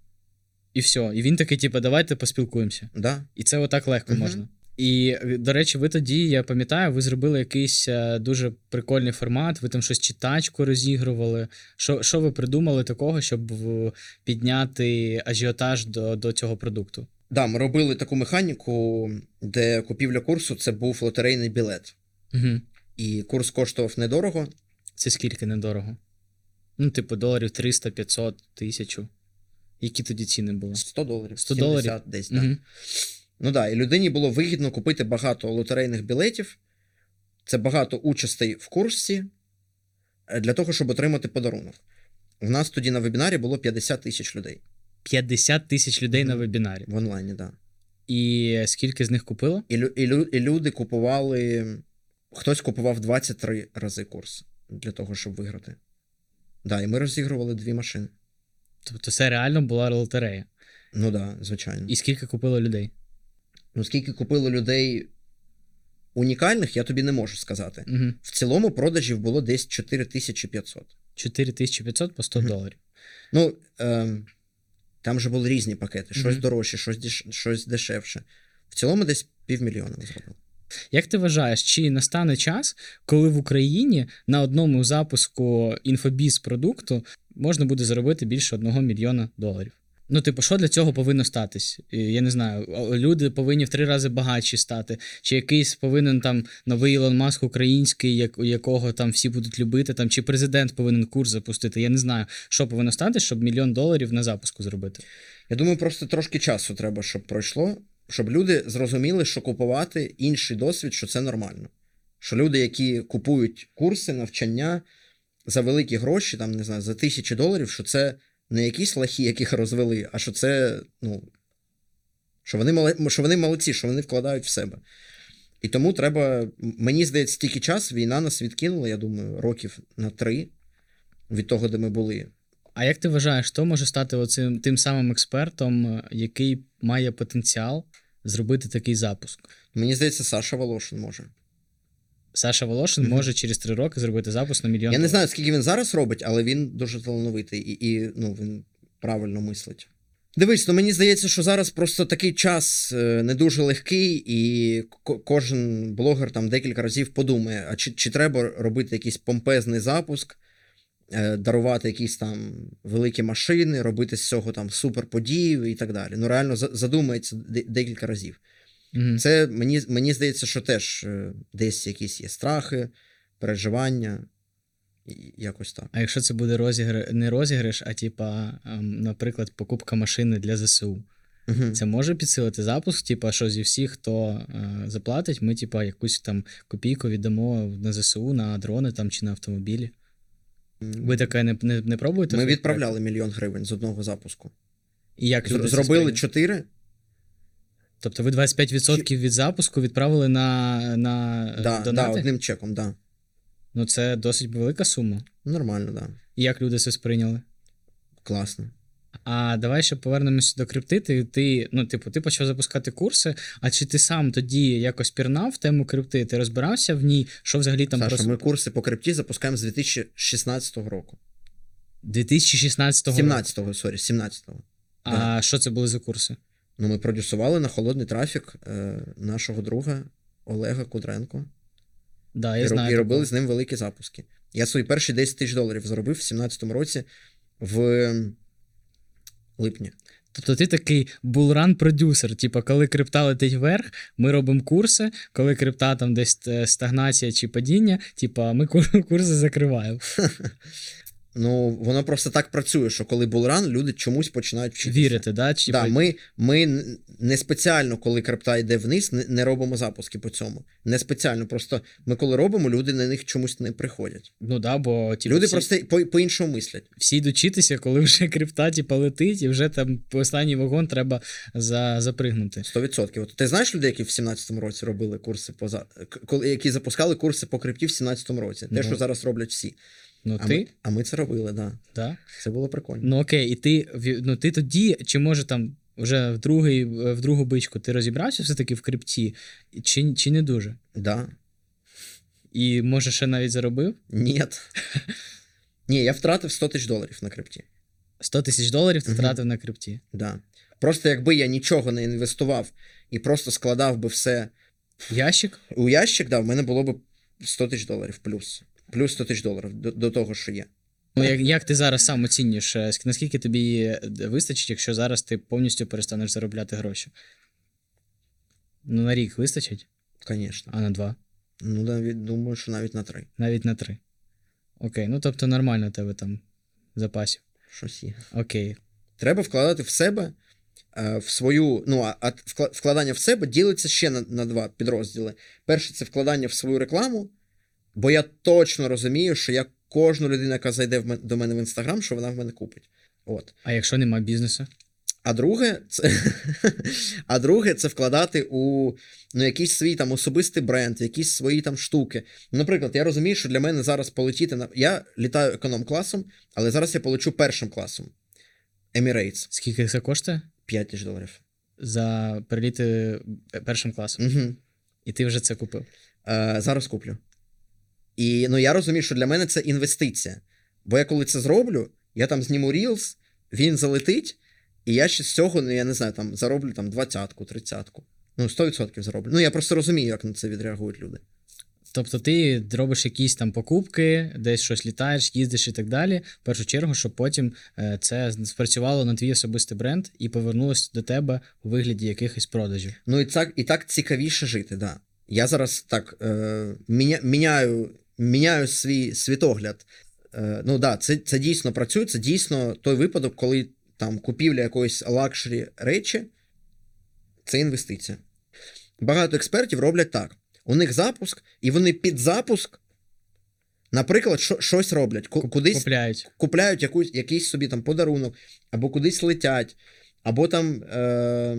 І все. І він такий, типа, давайте поспілкуємося. Да. І це отак легко угу. можна. І, до речі, ви тоді, я пам'ятаю, ви зробили якийсь дуже прикольний формат, ви там щось читачку розігрували. Що, що ви придумали такого, щоб підняти ажіотаж до, до цього продукту? Так, да, ми робили таку механіку, де купівля курсу – це був лотерейний білет. Угу. І курс коштував недорого. Це скільки недорого? Ну, типу, доларів триста, п'ятсот, тисячу. Які тоді ціни були? сто доларів. сто сімдесят доларів? Десь, угу. так. Ну так, да, і людині було вигідно купити багато лотерейних білетів, це багато участей в курсі, для того, щоб отримати подарунок. У нас тоді на вебінарі було п'ятдесят тисяч людей. п'ятдесят тисяч людей mm-hmm. на вебінарі? В онлайні, так. Да. І скільки з них купило? І, і, і люди купували, хтось купував двадцять три рази курс для того, щоб виграти. Так, да, і ми розігрували дві машини. Тобто це реально була лотерея? Ну так, да, звичайно. І скільки купило людей? Ну, скільки купили людей унікальних, я тобі не можу сказати. Угу. В цілому продажів було десь чотири тисячі п'ятсот. чотири тисячі п'ятсот по сто угу. доларів. Ну, е, там же були різні пакети. Щось угу. дорожче, щось, деш... щось дешевше. В цілому десь півмільйона ми зробили. Як ти вважаєш, чи настане час, коли в Україні на одному запуску інфобіз-продукту можна буде заробити більше одного мільйона доларів? Ну, типу, що для цього повинно статись? Я не знаю, люди повинні в три рази багатші стати, чи якийсь повинен там новий Ілон Маск український, як, якого там всі будуть любити, там, чи президент повинен курс запустити, я не знаю, що повинно статись, щоб мільйон доларів на запуску зробити? Я думаю, просто трошки часу треба, щоб пройшло, щоб люди зрозуміли, що купувати інший досвід, що це нормально. Що люди, які купують курси, навчання за великі гроші, там, не знаю, за тисячі доларів, що це не якісь лахи, яких розвели, а що це, ну, що вони, мали, що вони молодці, що вони вкладають в себе. І тому треба, мені здається, стільки час війна нас відкинула, я думаю, років на три від того, де ми були. А як ти вважаєш, хто може стати оцим тим самим експертом, який має потенціал зробити такий запуск? Мені здається, Саша Волошин може. Саша Волошин mm-hmm. може через три роки зробити запуск на мільйон. Я не знаю, скільки він зараз робить, але він дуже талановитий і, і ну, він правильно мислить. Дивись, ну мені здається, що зараз просто такий час не дуже легкий, і кожен блогер там декілька разів подумає, а чи, чи треба робити якийсь помпезний запуск, дарувати якісь там великі машини, робити з цього там суперподію і так далі. Ну реально задумається декілька разів. Mm-hmm. Це, мені, мені здається, що теж десь якісь є страхи, переживання. Якось так. А якщо це буде розігр... не розіграш, а типа, наприклад, покупка машини для ЗСУ, uh-huh. це може підсилити запуск? Типа, що зі всіх, хто е, заплатить, ми типа якусь там копійку віддамо на ЗСУ, на дрони там чи на автомобілі? Mm. Ви таке не, не, не пробуєте? Ми відправляли проект? мільйон гривень з одного запуску. І як люди зробили чотири? Тобто ви двадцять п'ять відсотків Чи... від запуску відправили на, на да, донати? Да, одним чеком, так. Да. Ну, це досить велика сума. Нормально, так. Да. І як люди це сприйняли? Класно. А давай ще повернемося до крипти. Ти, ти, ну, типу, ти почав запускати курси, а чи ти сам тоді якось пірнав в тему крипти? Ти розбирався в ній? Що взагалі там... Саша, просто... ми курси по крипті запускаємо з дві тисячі шістнадцятого року. дві тисячі шістнадцятого сімнадцятого року? сорі, сімнадцятого. А да. Що це були за курси? Ну, ми продюсували на холодний трафік е, нашого друга Олега Кудренко. Да, я і знаю, робили з ним великі запуски. Я свої перші десять тисяч доларів заробив в сімнадцятому році в липні. Тобто ти такий булран-продюсер, типу, коли крипта летить вверх, ми робимо курси, коли крипта там десь стагнація чи падіння, типу, ми курси закриваємо. Ну, воно просто так працює, що коли булран, люди чомусь починають вчитися. Вірити, да? Чи... да ми, ми не спеціально, коли крипта йде вниз, не, не робимо запуски по цьому. Не спеціально, просто ми коли робимо, люди на них чомусь не приходять. Ну да, бо... Ті, люди всі... просто по, по-іншому мислять. Всі йдуть вчитися, коли вже крипта типу, летить, і вже там по останній вагон треба за... запригнути. сто відсотків. От, ти знаєш людей, які в сімнадцятому році робили курси по... коли, які запускали курси по крипті в сімнадцятому році? Те, ну. що зараз роблять всі. Ну, а, ти? Ми, а ми це робили, да. Да? Це було прикольно. Ну окей, і ти, ну, ти тоді, чи може там вже в, другий, в другу бичку ти розібрався все-таки в крипті, чи, чи не дуже? Да. І може ще навіть заробив? Ні. Ні, я втратив сто тисяч доларів на крипті. сто тисяч доларів ти втратив на крипті? Да. Просто якби я нічого не інвестував і просто складав би все... Ящик? У ящик, да, в мене було б сто тисяч доларів плюс. Плюс сто тисяч доларів до, до того, що є. Ну, як, як ти зараз сам оцінюєш, наскільки тобі вистачить, якщо зараз ти повністю перестанеш заробляти гроші? Ну, на рік вистачить? Звісно. А на два? Ну, навіть, думаю, що навіть на три. Навіть на три. Окей, ну, тобто нормально у тебе там запасів. Щось є. Окей. Треба вкладати в себе, в свою... Ну, а вкладання в себе ділиться ще на, на два підрозділи. Перше – це вкладання в свою рекламу. Бо я точно розумію, що я кожну людину, яка зайде в мен, до мене в Instagram, що вона в мене купить. От. А якщо немає бізнесу? А друге, це, а друге, це вкладати у ну, якийсь свій там особистий бренд, якісь свої там штуки. Наприклад, я розумію, що для мене зараз полетіти на... Я літаю економ-класом, але зараз я полечу першим класом. Emirates. Скільки це коштує? п'ять тисяч доларів. За переліти першим класом? Угу. І ти вже це купив? А, зараз куплю. І, ну, я розумію, що для мене це інвестиція. Бо я коли це зроблю, я там зніму Reels, він залетить, і я ще з цього, ну, я не знаю, там, зароблю там двадцятку, тридцятку. Ну, сто відсотків зароблю. Ну, я просто розумію, як на це відреагують люди. Тобто ти робиш якісь там покупки, десь щось літаєш, їздиш і так далі, в першу чергу, щоб потім це спрацювало на твій особистий бренд і повернулося до тебе у вигляді якихось продажів. Ну, і так, і так цікавіше жити, так. Да. Я зараз так е, міня, міняю... Міняю свій світогляд. Е, ну да, це, це дійсно працює, це дійсно той випадок, коли там купівля якоїсь лакшері речі – це інвестиція. Багато експертів роблять так. У них запуск, і вони під запуск, наприклад, шо, щось роблять. Кудись купляють, купляють якусь, якийсь собі там подарунок, або кудись летять, або там е,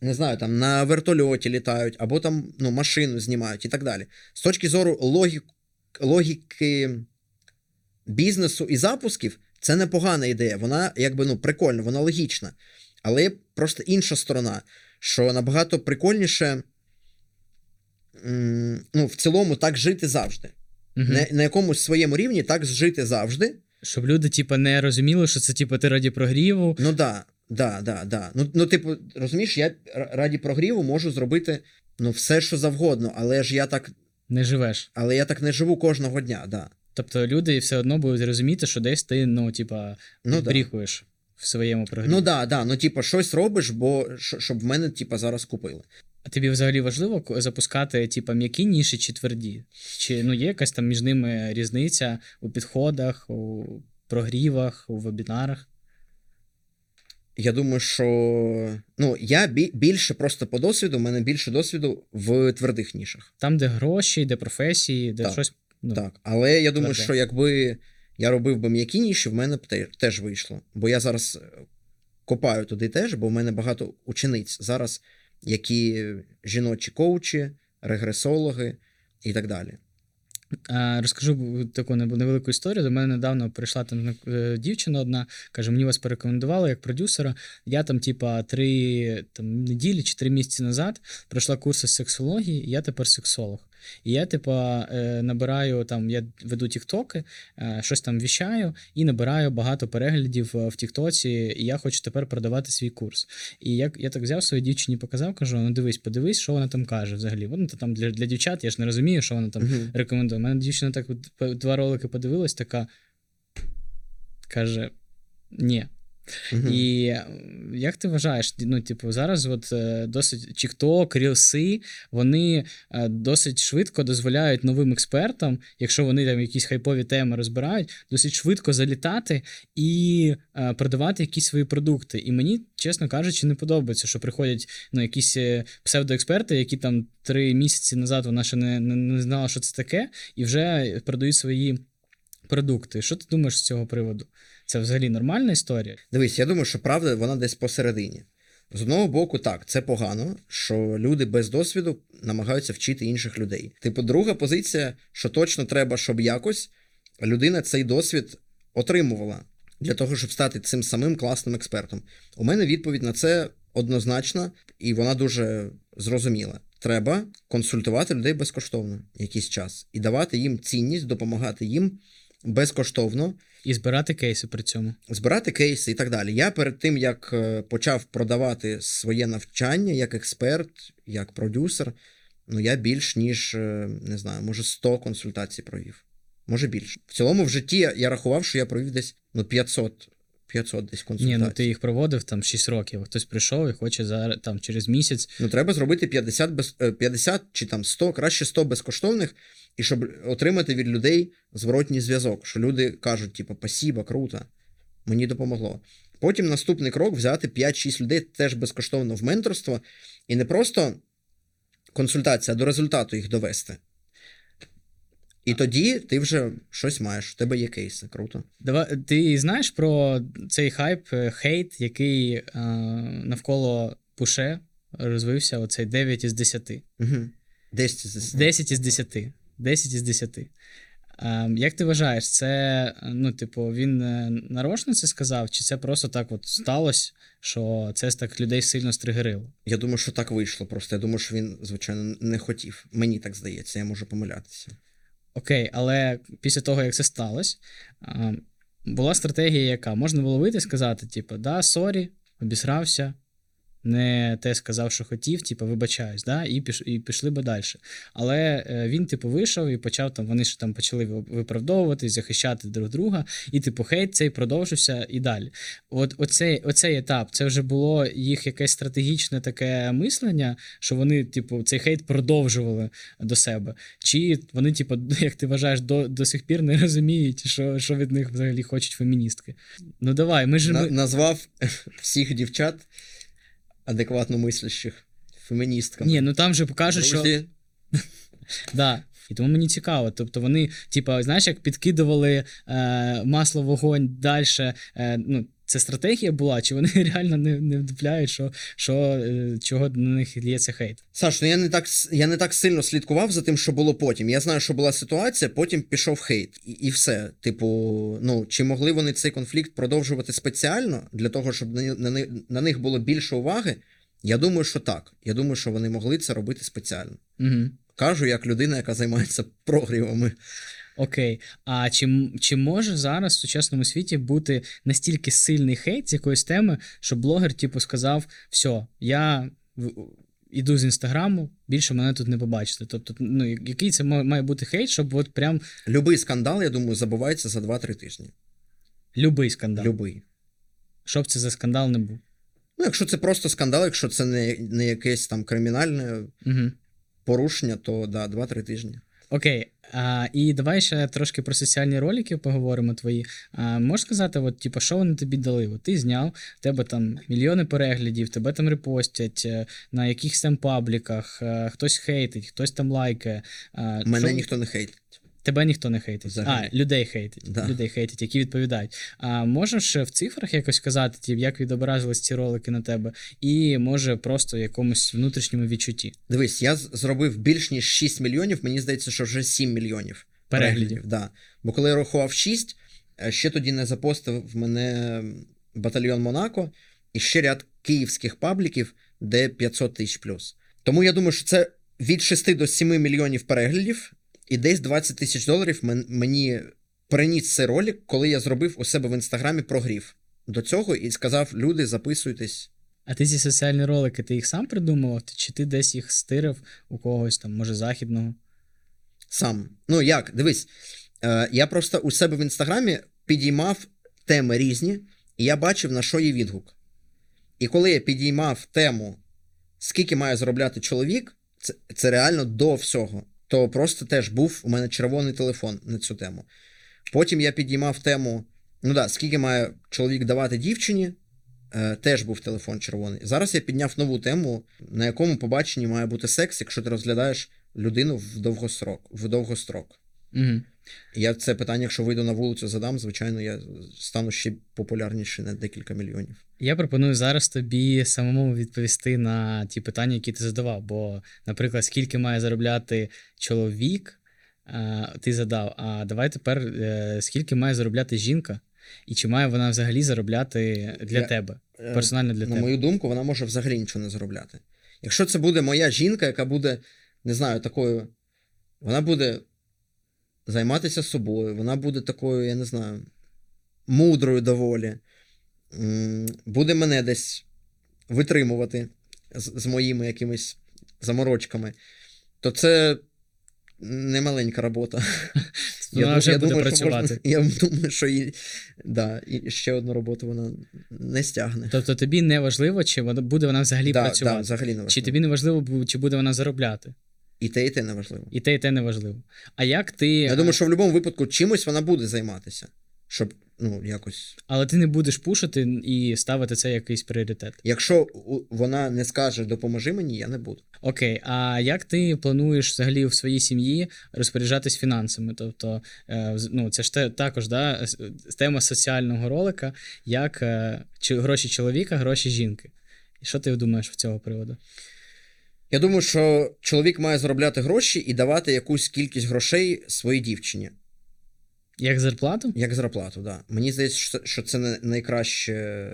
не знаю, там на вертольоті літають, або там ну, машину знімають і так далі. З точки зору логік, логіки бізнесу і запусків, це непогана ідея. Вона якби ну, прикольна, вона логічна. Але є просто інша сторона, що набагато прикольніше ну, в цілому так жити завжди. Угу. На, на якомусь своєму рівні так жити завжди. Щоб люди, типу, не розуміли, що це, типу, ти раді прогріву. Ну, да, да, да, да. Ну, ну, типу, розумієш, я раді прогріву можу зробити, ну, все, що завгодно, але ж я так... Не живеш. Але я так не живу кожного дня, да. Тобто люди все одно будуть розуміти, що десь ти, ну, типу, ну, бріхуєш да. в своєму прогріві. Ну, да, да, ну, типу, щось робиш, бо, щоб в мене, типу, зараз купили. А тобі взагалі важливо запускати, типу, м'які ніші чи тверді? Чи, ну, є якась там між ними різниця у підходах, у прогрівах, у вебінарах? Я думаю, що... Ну, я більше просто по досвіду, в мене більше досвіду в твердих нішах. Там, де гроші, де професії, де так, щось... Ну, так, але я тверде. Думаю, що якби я робив би м'які ніші, в мене б теж вийшло. Бо я зараз копаю туди теж, бо в мене багато учениць зараз... які жіночі коучі, регресологи і так далі. Розкажу таку невелику історію. До мене недавно прийшла там дівчина одна, каже, мені вас порекомендували як продюсера. Я там типа три там, неділі чи три місяці назад пройшла курси з сексології, і я тепер сексолог. І я, типа, набираю там, я веду тіктоки, щось там віщаю і набираю багато переглядів в тіктоці, і я хочу тепер продавати свій курс. І я, я так взяв своїй дівчині, показав, кажу, ну дивись, подивись, що вона там каже взагалі. Воно там для, для дівчат, я ж не розумію, що вона там uh-huh. рекомендує. У мене дівчина так два ролики подивилась, така, каже, ні. Uh-huh. І як ти вважаєш, ну, типу, зараз от, досить TikTok, рілси, вони досить швидко дозволяють новим експертам, якщо вони там якісь хайпові теми розбирають, досить швидко залітати і е, продавати якісь свої продукти. І мені, чесно кажучи, не подобається, що приходять ну, якісь псевдоексперти, які там три місяці назад вона ще не, не, не знала, що це таке, і вже продають свої продукти. Що ти думаєш з цього приводу? Це взагалі нормальна історія? Дивись, я думаю, що правда вона десь посередині. З одного боку, так, це погано, що люди без досвіду намагаються вчити інших людей. Типу, друга позиція, що точно треба, щоб якось людина цей досвід отримувала для того, щоб стати цим самим класним експертом. У мене відповідь на це однозначна, і вона дуже зрозуміла. Треба консультувати людей безкоштовно якийсь час і давати їм цінність, допомагати їм безкоштовно. І збирати кейси при цьому. Збирати кейси і так далі. Я перед тим, як почав продавати своє навчання як експерт, як продюсер, ну я більш ніж, не знаю, може сто консультацій провів. Може більше. В цілому в житті я рахував, що я провів десь ну, п'ятсот десь консультацій. Ні, ну ти їх проводив там шість років, хтось прийшов і хоче зараз, там, через місяць. Ну треба зробити п'ятдесят, без, п'ятдесят чи там сто, краще сто безкоштовних, і щоб отримати від людей зворотній зв'язок, що люди кажуть, типу, «Пасіба, круто, мені допомогло». Потім наступний крок – взяти п'ять-шість людей теж безкоштовно в менторство, і не просто консультація, а до результату їх довести. І тоді ти вже щось маєш, у тебе є кейси, круто. Давай, ти знаєш про цей хайп, хейт, який е, навколо Буше розвився, оцей дев'ять із десяти? Угу. десять із десяти. десять із десяти. Ем, як ти вважаєш, це, ну, типу, він нарочно це сказав, чи це просто так от сталося, що це так людей сильно стригерило? Я думаю, що так вийшло просто. Я думаю, що він, звичайно, не хотів. Мені так здається, я можу помилятися. Окей, але після того, як це сталося, ем, була стратегія яка? Можна було вийти і сказати, типу, да, сорі, обісрався, не те сказав, що хотів, типу, вибачаюсь, да, і, піш, і пішли би далі. Але він, типу, вийшов і почав, там, вони ж там почали виправдовувати, захищати друг друга, і, типу, хейт цей продовжився і далі. От оцей, оцей етап, це вже було їх якесь стратегічне таке мислення, що вони, типу, цей хейт продовжували до себе. Чи вони, типу, як ти вважаєш, до, до сих пір не розуміють, що, що від них взагалі хочуть феміністки? Ну, давай, ми ж... На, ми... Назвав всіх дівчат адекватно мислящих феміністками. Ні, ну там же покажуть, що... да. І тому мені цікаво. Тобто вони, типа, знаєш, як підкидували е, масло в вогонь далі, е, ну, це стратегія була, чи вони реально не, не вдупляють, що, що, чого на них лється хейт? Саш, ну я не, так, я не так сильно слідкував за тим, що було потім. Я знаю, що була ситуація, потім пішов хейт. І, і все. Типу, ну, чи могли вони цей конфлікт продовжувати спеціально для того, щоб на, на, на них було більше уваги? Я думаю, що так. Я думаю, що вони могли це робити спеціально. Угу. Кажу, як людина, яка займається прогрівами. Окей. А чи, чи може зараз в сучасному світі бути настільки сильний хейт з якоїсь теми, що блогер, типу, сказав, все, я іду з Інстаграму, більше мене тут не побачите. Тобто, ну, який це має бути хейт, щоб от прям... Любий скандал, я думаю, забувається за два-три тижні. Любий скандал? Любий. Щоб це за скандал не був? Ну, якщо це просто скандал, якщо це не, не якесь там кримінальне угу. порушення, то, да, два-три тижні. Окей. А, і давай ще трошки про соціальні ролики поговоримо твої. А, можеш сказати, от, типу, що вони тобі дали? От, ти зняв, в тебе там мільйони переглядів, тебе там репостять, на якихось там пабліках, хтось хейтить, хтось там лайкає. А, Мене що... ніхто не хейтить. Тебе ніхто не хейтить. Взагалі. А, людей хейтить. Да. Людей хейтить, які відповідають. А можеш в цифрах якось казати, як відобразились ці ролики на тебе? І, може, просто в якомусь внутрішньому відчутті? Дивись, я зробив більш ніж шість мільйонів, мені здається, що вже сім мільйонів. Переглядів. Переглядів, да. Бо коли я рахував шість, ще тоді не запостив мене батальйон Монако і ще ряд київських пабліків, де п'ятсот тисяч плюс. Тому я думаю, що це від шести до семи мільйонів переглядів, і десь двадцять тисяч доларів мені приніс цей ролик, коли я зробив у себе в Інстаграмі прогрів до цього і сказав, люди, записуйтесь. А ти ці соціальні ролики, ти їх сам придумував? Чи ти десь їх стирив у когось, там, може, західного? Сам. Ну як, дивись, я просто у себе в Інстаграмі підіймав теми різні, і я бачив, на що є відгук. І коли я підіймав тему, скільки має заробляти чоловік, це, це реально до всього. То просто теж був у мене червоний телефон на цю тему. Потім я підіймав тему, ну да, скільки має чоловік давати дівчині, е, теж був телефон червоний. Зараз я підняв нову тему, на якому побаченні має бути секс, якщо ти розглядаєш людину в довгострок. В довгострок. Угу. Я це питання, якщо вийду на вулицю, задам, звичайно, я стану ще популярніше на декілька мільйонів. Я пропоную зараз тобі самому відповісти на ті питання, які ти задавав. Бо, наприклад, скільки має заробляти чоловік, ти задав. А давай тепер, скільки має заробляти жінка, і чи має вона взагалі заробляти для я, тебе, персонально для на тебе? На мою думку, вона може взагалі нічого не заробляти. Якщо це буде моя жінка, яка буде, не знаю, такою, вона буде займатися собою, вона буде такою, я не знаю, мудрою доволі, буде мене десь витримувати з, з моїми якимись заморочками, то це не маленька робота. Вона я, вже я буде думаю, працювати. Можна, я думаю, що і, да, і ще одну роботу вона не стягне. Тобто тобі не важливо, чи буде вона взагалі да, працювати? Да, взагалі не важливо. Чи тобі не важливо, чи буде вона заробляти? І те, і те не важливо. І те, і те не важливо. А як ти... Я думаю, що в будь-якому випадку чимось вона буде займатися, щоб, ну, якось... Але ти не будеш пушити і ставити це якийсь пріоритет. Якщо вона не скаже «допоможи мені», я не буду. Окей, а як ти плануєш взагалі в своїй сім'ї розпоряджатись фінансами? Тобто, ну, це ж також, да, тема соціального ролика, як гроші чоловіка, гроші жінки. Що ти думаєш з цього приводу? Я думаю, що чоловік має заробляти гроші і давати якусь кількість грошей своїй дівчині. Як зарплату? Як зарплату, так. Да. Мені здається, що це найкраще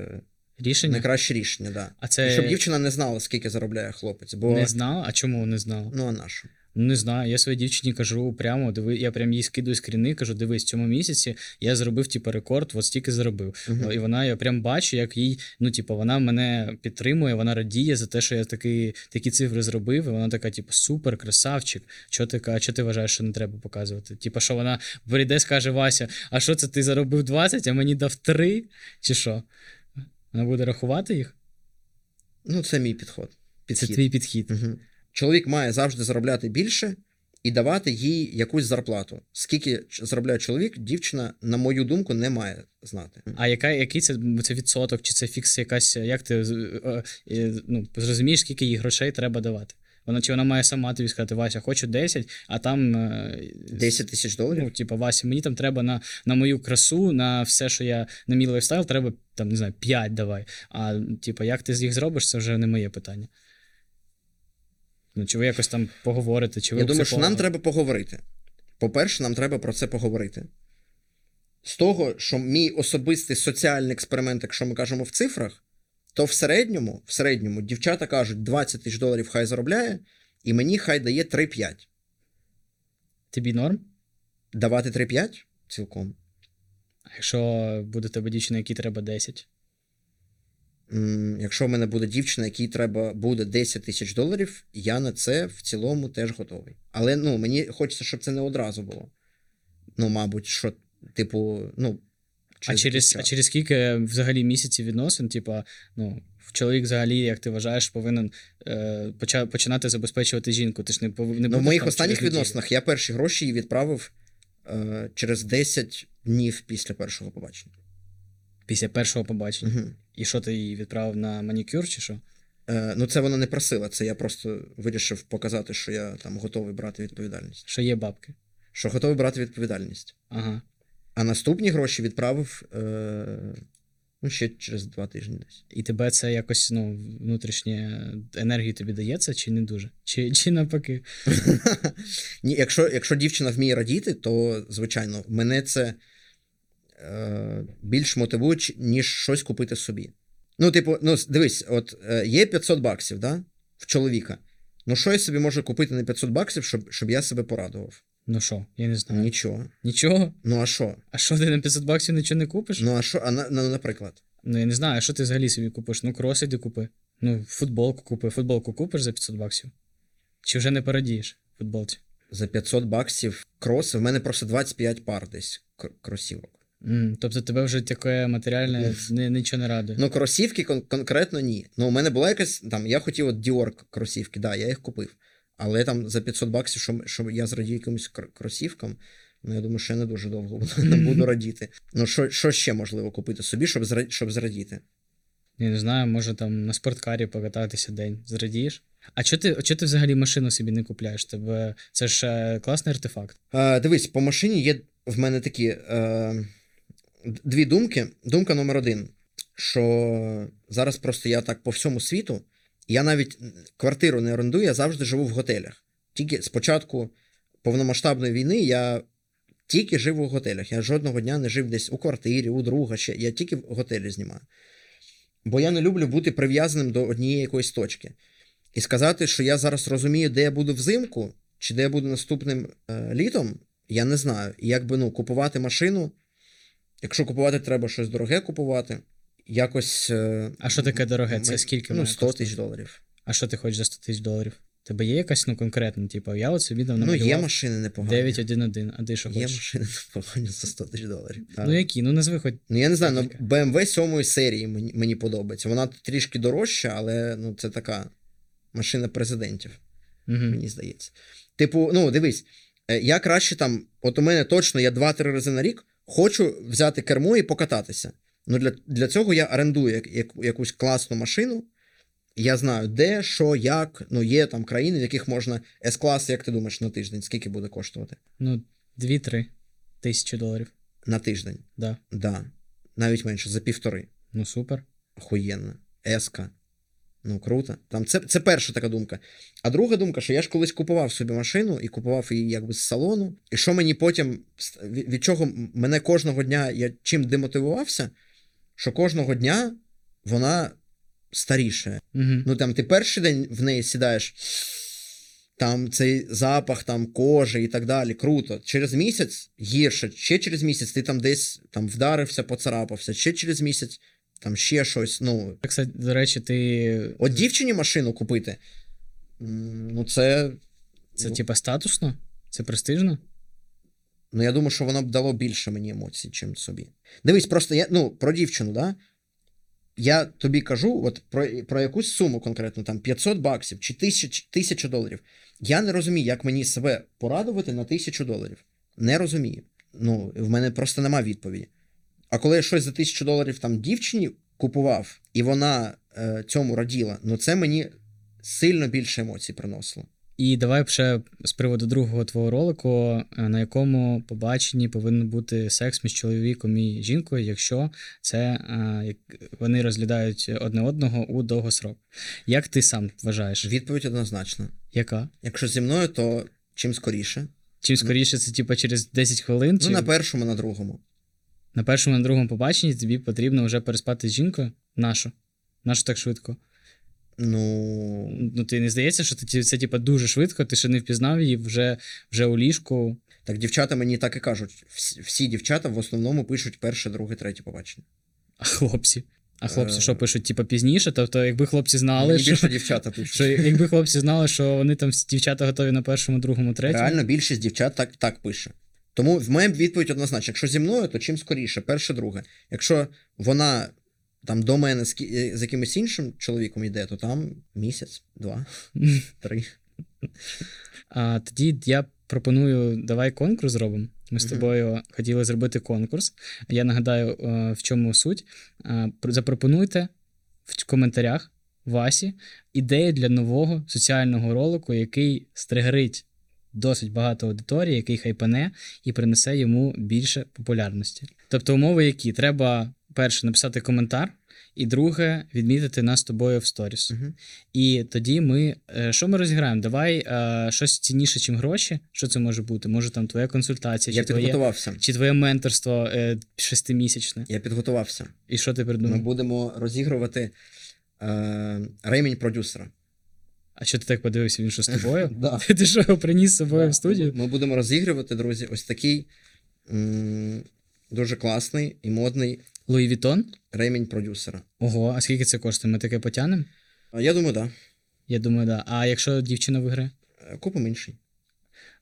рішення. Найкраще рішення, да. А це... Щоб дівчина не знала, скільки заробляє хлопець. Бо... Не знала? А чому не знала? Ну, а на що? Не знаю, я своїй дівчині кажу прямо, диви, я прям їй скидую скріни, кажу, дивись, в цьому місяці я зробив, типу, рекорд, от стільки заробив. Uh-huh. І вона, я прям бачу, як їй, ну, типу, вона мене підтримує, вона радіє за те, що я такі, такі цифри зробив, і вона така, типу, супер, красавчик, що ти, а що ти вважаєш, що не треба показувати? Типу, що вона прийде, скаже, Вася, а що це ти заробив двадцять, а мені дав три, чи що? Вона буде рахувати їх? Ну, це мій підход. підхід. Це твій підхід. Uh-huh. Чоловік має завжди заробляти більше і давати їй якусь зарплату. Скільки заробляє чоловік, дівчина, на мою думку, не має знати. А яка, який це, це відсоток, чи це фікс якась, як ти ну, зрозумієш, скільки їй грошей треба давати? Вона чи вона має сама тобі сказати: Вася, хочу десять, а там десять тисяч доларів? Ну, типу, Вася, мені там треба на, на мою красу, на все, що я, на мій лайфстайл, треба, там, не знаю, п'ять давай. А, типу, як ти з їх зробиш, це вже не моє питання. Ну, чи ви якось там поговорите, чи ви... Я думаю, що нам треба поговорити. По-перше, нам треба про це поговорити. З того, що мій особистий соціальний експеримент, якщо ми кажемо в цифрах, то в середньому, в середньому дівчата кажуть, двадцять тисяч доларів хай заробляє, і мені хай дає три-п'ять. Тобі норм? Давати три-п'ять? Цілком. А якщо буде тебе дівчина, якій треба десять? М-м, якщо в мене буде дівчина, якій треба буде десять тисяч доларів, я на це в цілому теж готовий. Але, ну, мені хочеться, щоб це не одразу було. Ну, мабуть, що, типу, ну... Через а, через, а через скільки взагалі місяців відносин, типа, ну, чоловік взагалі, як ти вважаєш, повинен е, поча, починати забезпечувати жінку? Ти ж не повинен... Ну, в моїх останніх відносинах я перші гроші їй відправив е, через десять днів після першого побачення. Після першого побачення? Угу. І що, ти її відправив на манікюр чи що? Е, ну, це вона не просила, це я просто вирішив показати, що я там готовий брати відповідальність. Що є бабки? Що готовий брати відповідальність. Ага. А наступні гроші відправив е... ну, ще через два тижні десь. І тебе це якось, ну, внутрішня енергія тобі дається, чи не дуже? Чи, чи навпаки? Ні, якщо, якщо дівчина вміє радіти, то, звичайно, мене це е... більш мотивує, ніж щось купити собі. Ну, типу, ну, дивись, от е, є п'ятсот баксів, да, в чоловіка. Ну, що я собі можу купити на п'ятсот баксів, щоб, щоб я себе порадував? Ну що, я не знаю. Нічого. Нічого? Ну а що? А що, ти на п'ятсот баксів нічого не купиш? Ну а що, а на, на, наприклад? Ну я не знаю, а що ти взагалі собі купиш? Ну кроси іди купи. Ну футболку купи. Футболку купиш за п'ятсот баксів? Чи вже не порадієш футболці? За п'ятсот баксів кроси? В мене просто двадцять п'ять пар десь кросівок. Mm, тобто тебе вже таке матеріальне не, нічого не радує? Ну кросівки кон- конкретно ні. Ну у мене була якась, там, я хотів от Dior кросівки, да, я їх купив. Але там за п'ятсот баксів, що, що я зрадію якимось кросівкам, ну, я думаю, що я не дуже довго буду, буду радіти. Ну, що, що ще можливо купити собі, щоб, зра, щоб зрадіти? Я не знаю, може там на спорткарі покататися день. Зрадієш? А чого ти, чого ти взагалі машину собі не купляєш? Тебе... Це ж класний артефакт. А, дивись, по машині є в мене такі е... дві думки. Думка номер один, що зараз просто я так по всьому світу, я навіть квартиру не орендую, я завжди живу в готелях. Тільки з початку повномасштабної війни я тільки жив у готелях. Я жодного дня не жив десь у квартирі, у друга ще. Я тільки в готелі знімаю. Бо я не люблю бути прив'язаним до однієї якоїсь точки. І сказати, що я зараз розумію, де я буду взимку, чи де я буду наступним е, літом, я не знаю. І якби, ну, купувати машину, якщо купувати, треба щось дороге купувати. Якось... А що таке дороге? Це ми... скільки? Ну, сто тисяч доларів. А що ти хочеш за сто тисяч доларів? Тебе є якась, ну, конкретна, типу, я от собі там намалював... Ну, є машини непогані. дев'ять один один, а ти що хочеш? Є машини непогані за сто тисяч доларів. Так. Ну, які? Ну, назви хоч... Ну, я не знаю, ну, Бі Ем Ві сьомої серії мені, мені подобається. Вона трішки дорожча, але, ну, це така машина президентів, угу, мені здається. Типу, ну, дивись, я краще там, от у мене точно, я два-три рази на рік хочу взяти кермо і покататися. Ну, для, для цього я орендую як, як, якусь класну машину, я знаю, де, що, як, ну, є там країни, в яких можна С-клас, як ти думаєш, на тиждень, скільки буде коштувати? Ну, дві-три тисячі доларів. На тиждень? Да. Да. Навіть менше, за півтори. Ну, супер. Охуєнно. С-ка. Ну, круто. Там це, це перша така думка. А друга думка, що я ж колись купував собі машину і купував її якби з салону, і що мені потім, від чого мене кожного дня, я чим демотивувався, що кожного дня вона старіше. Угу. Ну, там, ти перший день в неї сідаєш, там цей запах, там, кожи і так далі, круто. Через місяць гірше, ще через місяць ти там десь там вдарився, поцарапався, ще через місяць там ще щось, ну... Кстати, до речі, ти... От дівчині машину купити, ну, це... Це, ну... типа, статусно? Це престижно? Ну, я думаю, що воно б дало більше мені емоцій, чим собі. Дивись, просто я, ну, про дівчину, да? Я тобі кажу, от про, про якусь суму конкретно, там, п'ятсот баксів чи тисяча доларів. Я не розумію, як мені себе порадувати на тисячу доларів. Не розумію. Ну, в мене просто нема відповіді. А коли я щось за тисячу доларів там дівчині купував, і вона е, цьому раділа, ну, це мені сильно більше емоцій приносило. І давай ще з приводу другого твого ролику, на якому побаченні повинен бути секс між чоловіком і жінкою, якщо це вони розглядають одне одного у довгострок. Як ти сам вважаєш? Відповідь однозначна. Яка? Якщо зі мною, то чим скоріше. Чим скоріше, це типу через десять хвилин? Ну, чи... на першому, на другому. На першому, на другому побаченні тобі потрібно вже переспати з жінкою? Нашу? Нашу так швидко? Ну... Ну, ти не здається, що ти, це, типу, дуже швидко, ти ще не впізнав її вже, вже у ліжку? Так, дівчата мені так і кажуть. Всі дівчата в основному пишуть перше, друге, третє побачення. А хлопці? А хлопці що пишуть, типу, пізніше? Тобто, якби хлопці знали, що... більше дівчата пишуть. Що, якби хлопці знали, що вони там, дівчата, готові на першому, другому, третьому. Реально, більшість дівчат так, так пише. Тому в мене відповідь однозначна. Якщо зі мною, то чим скоріше, перше, друге. Якщо вона... там до мене з, кі... з якимось іншим чоловіком йде, то там місяць, два, три. А тоді я пропоную, давай конкурс зробимо. Ми з тобою хотіли зробити конкурс. Я нагадаю, в чому суть. Запропонуйте в коментарях Васі ідеї для нового соціального ролику, який стригерить досить багато аудиторії, який хайпане і принесе йому більше популярності. Тобто умови які? Треба... перше, написати коментар, і друге, відмітити нас з тобою в сторіс. Uh-huh. І тоді ми... Що ми розіграємо? Давай а, щось цінніше, чим гроші. Що це може бути? Може, там, твоя консультація, Я чи, підготувався. Твоє, чи твоє менторство е, шестимісячне? Я підготувався. І що ти придумав? Ми будемо розігрувати е, ремінь продюсера. А що ти так подивився? Він що, з тобою? Ти що, його приніс з собою в студію? Ми будемо розігрувати, друзі, ось такий дуже класний і модний Луї Вітон? Ремінь продюсера. Ого, а скільки це коштує? Ми таке потягнемо? Я думаю, так. Да. Я думаю, так. Да. А якщо дівчина виграє? Купимо інший.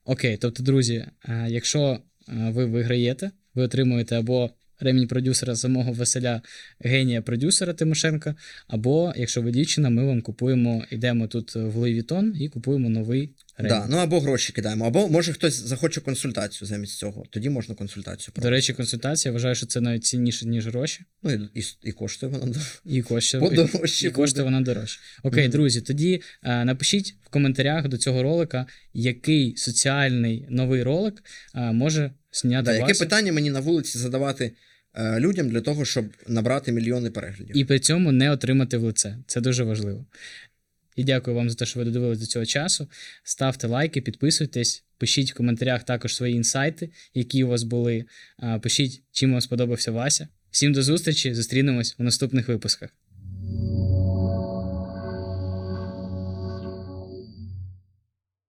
Окей, тобто, друзі, якщо ви виграєте, ви отримуєте або ремінь продюсера самого Василя, генія продюсера Тимошенка, або, якщо ви дівчина, ми вам купуємо, йдемо тут в Луї Вітон і купуємо новий ремінь. Так, да, ну або гроші кидаємо, або, може, хтось захоче консультацію замість цього. Тоді можна консультацію провести. До речі, консультація, я вважаю, що це навіть цінніше, ніж гроші. Ну, і, і, і коштує вона дорожче. І коштує, і, і коштує вона дорожче. Окей, mm-hmm. друзі, тоді а, напишіть в коментарях до цього ролика, який соціальний новий ролик а, може зняти да, вас. Яке питання мені на вулиці задавати людям для того, щоб набрати мільйони переглядів. І при цьому не отримати в лице. Це дуже важливо. І дякую вам за те, що ви додивилися до цього часу. Ставте лайки, підписуйтесь, пишіть в коментарях також свої інсайти, які у вас були. Пишіть, чим вам сподобався Вася. Всім до зустрічі, зустрінемось у наступних випусках.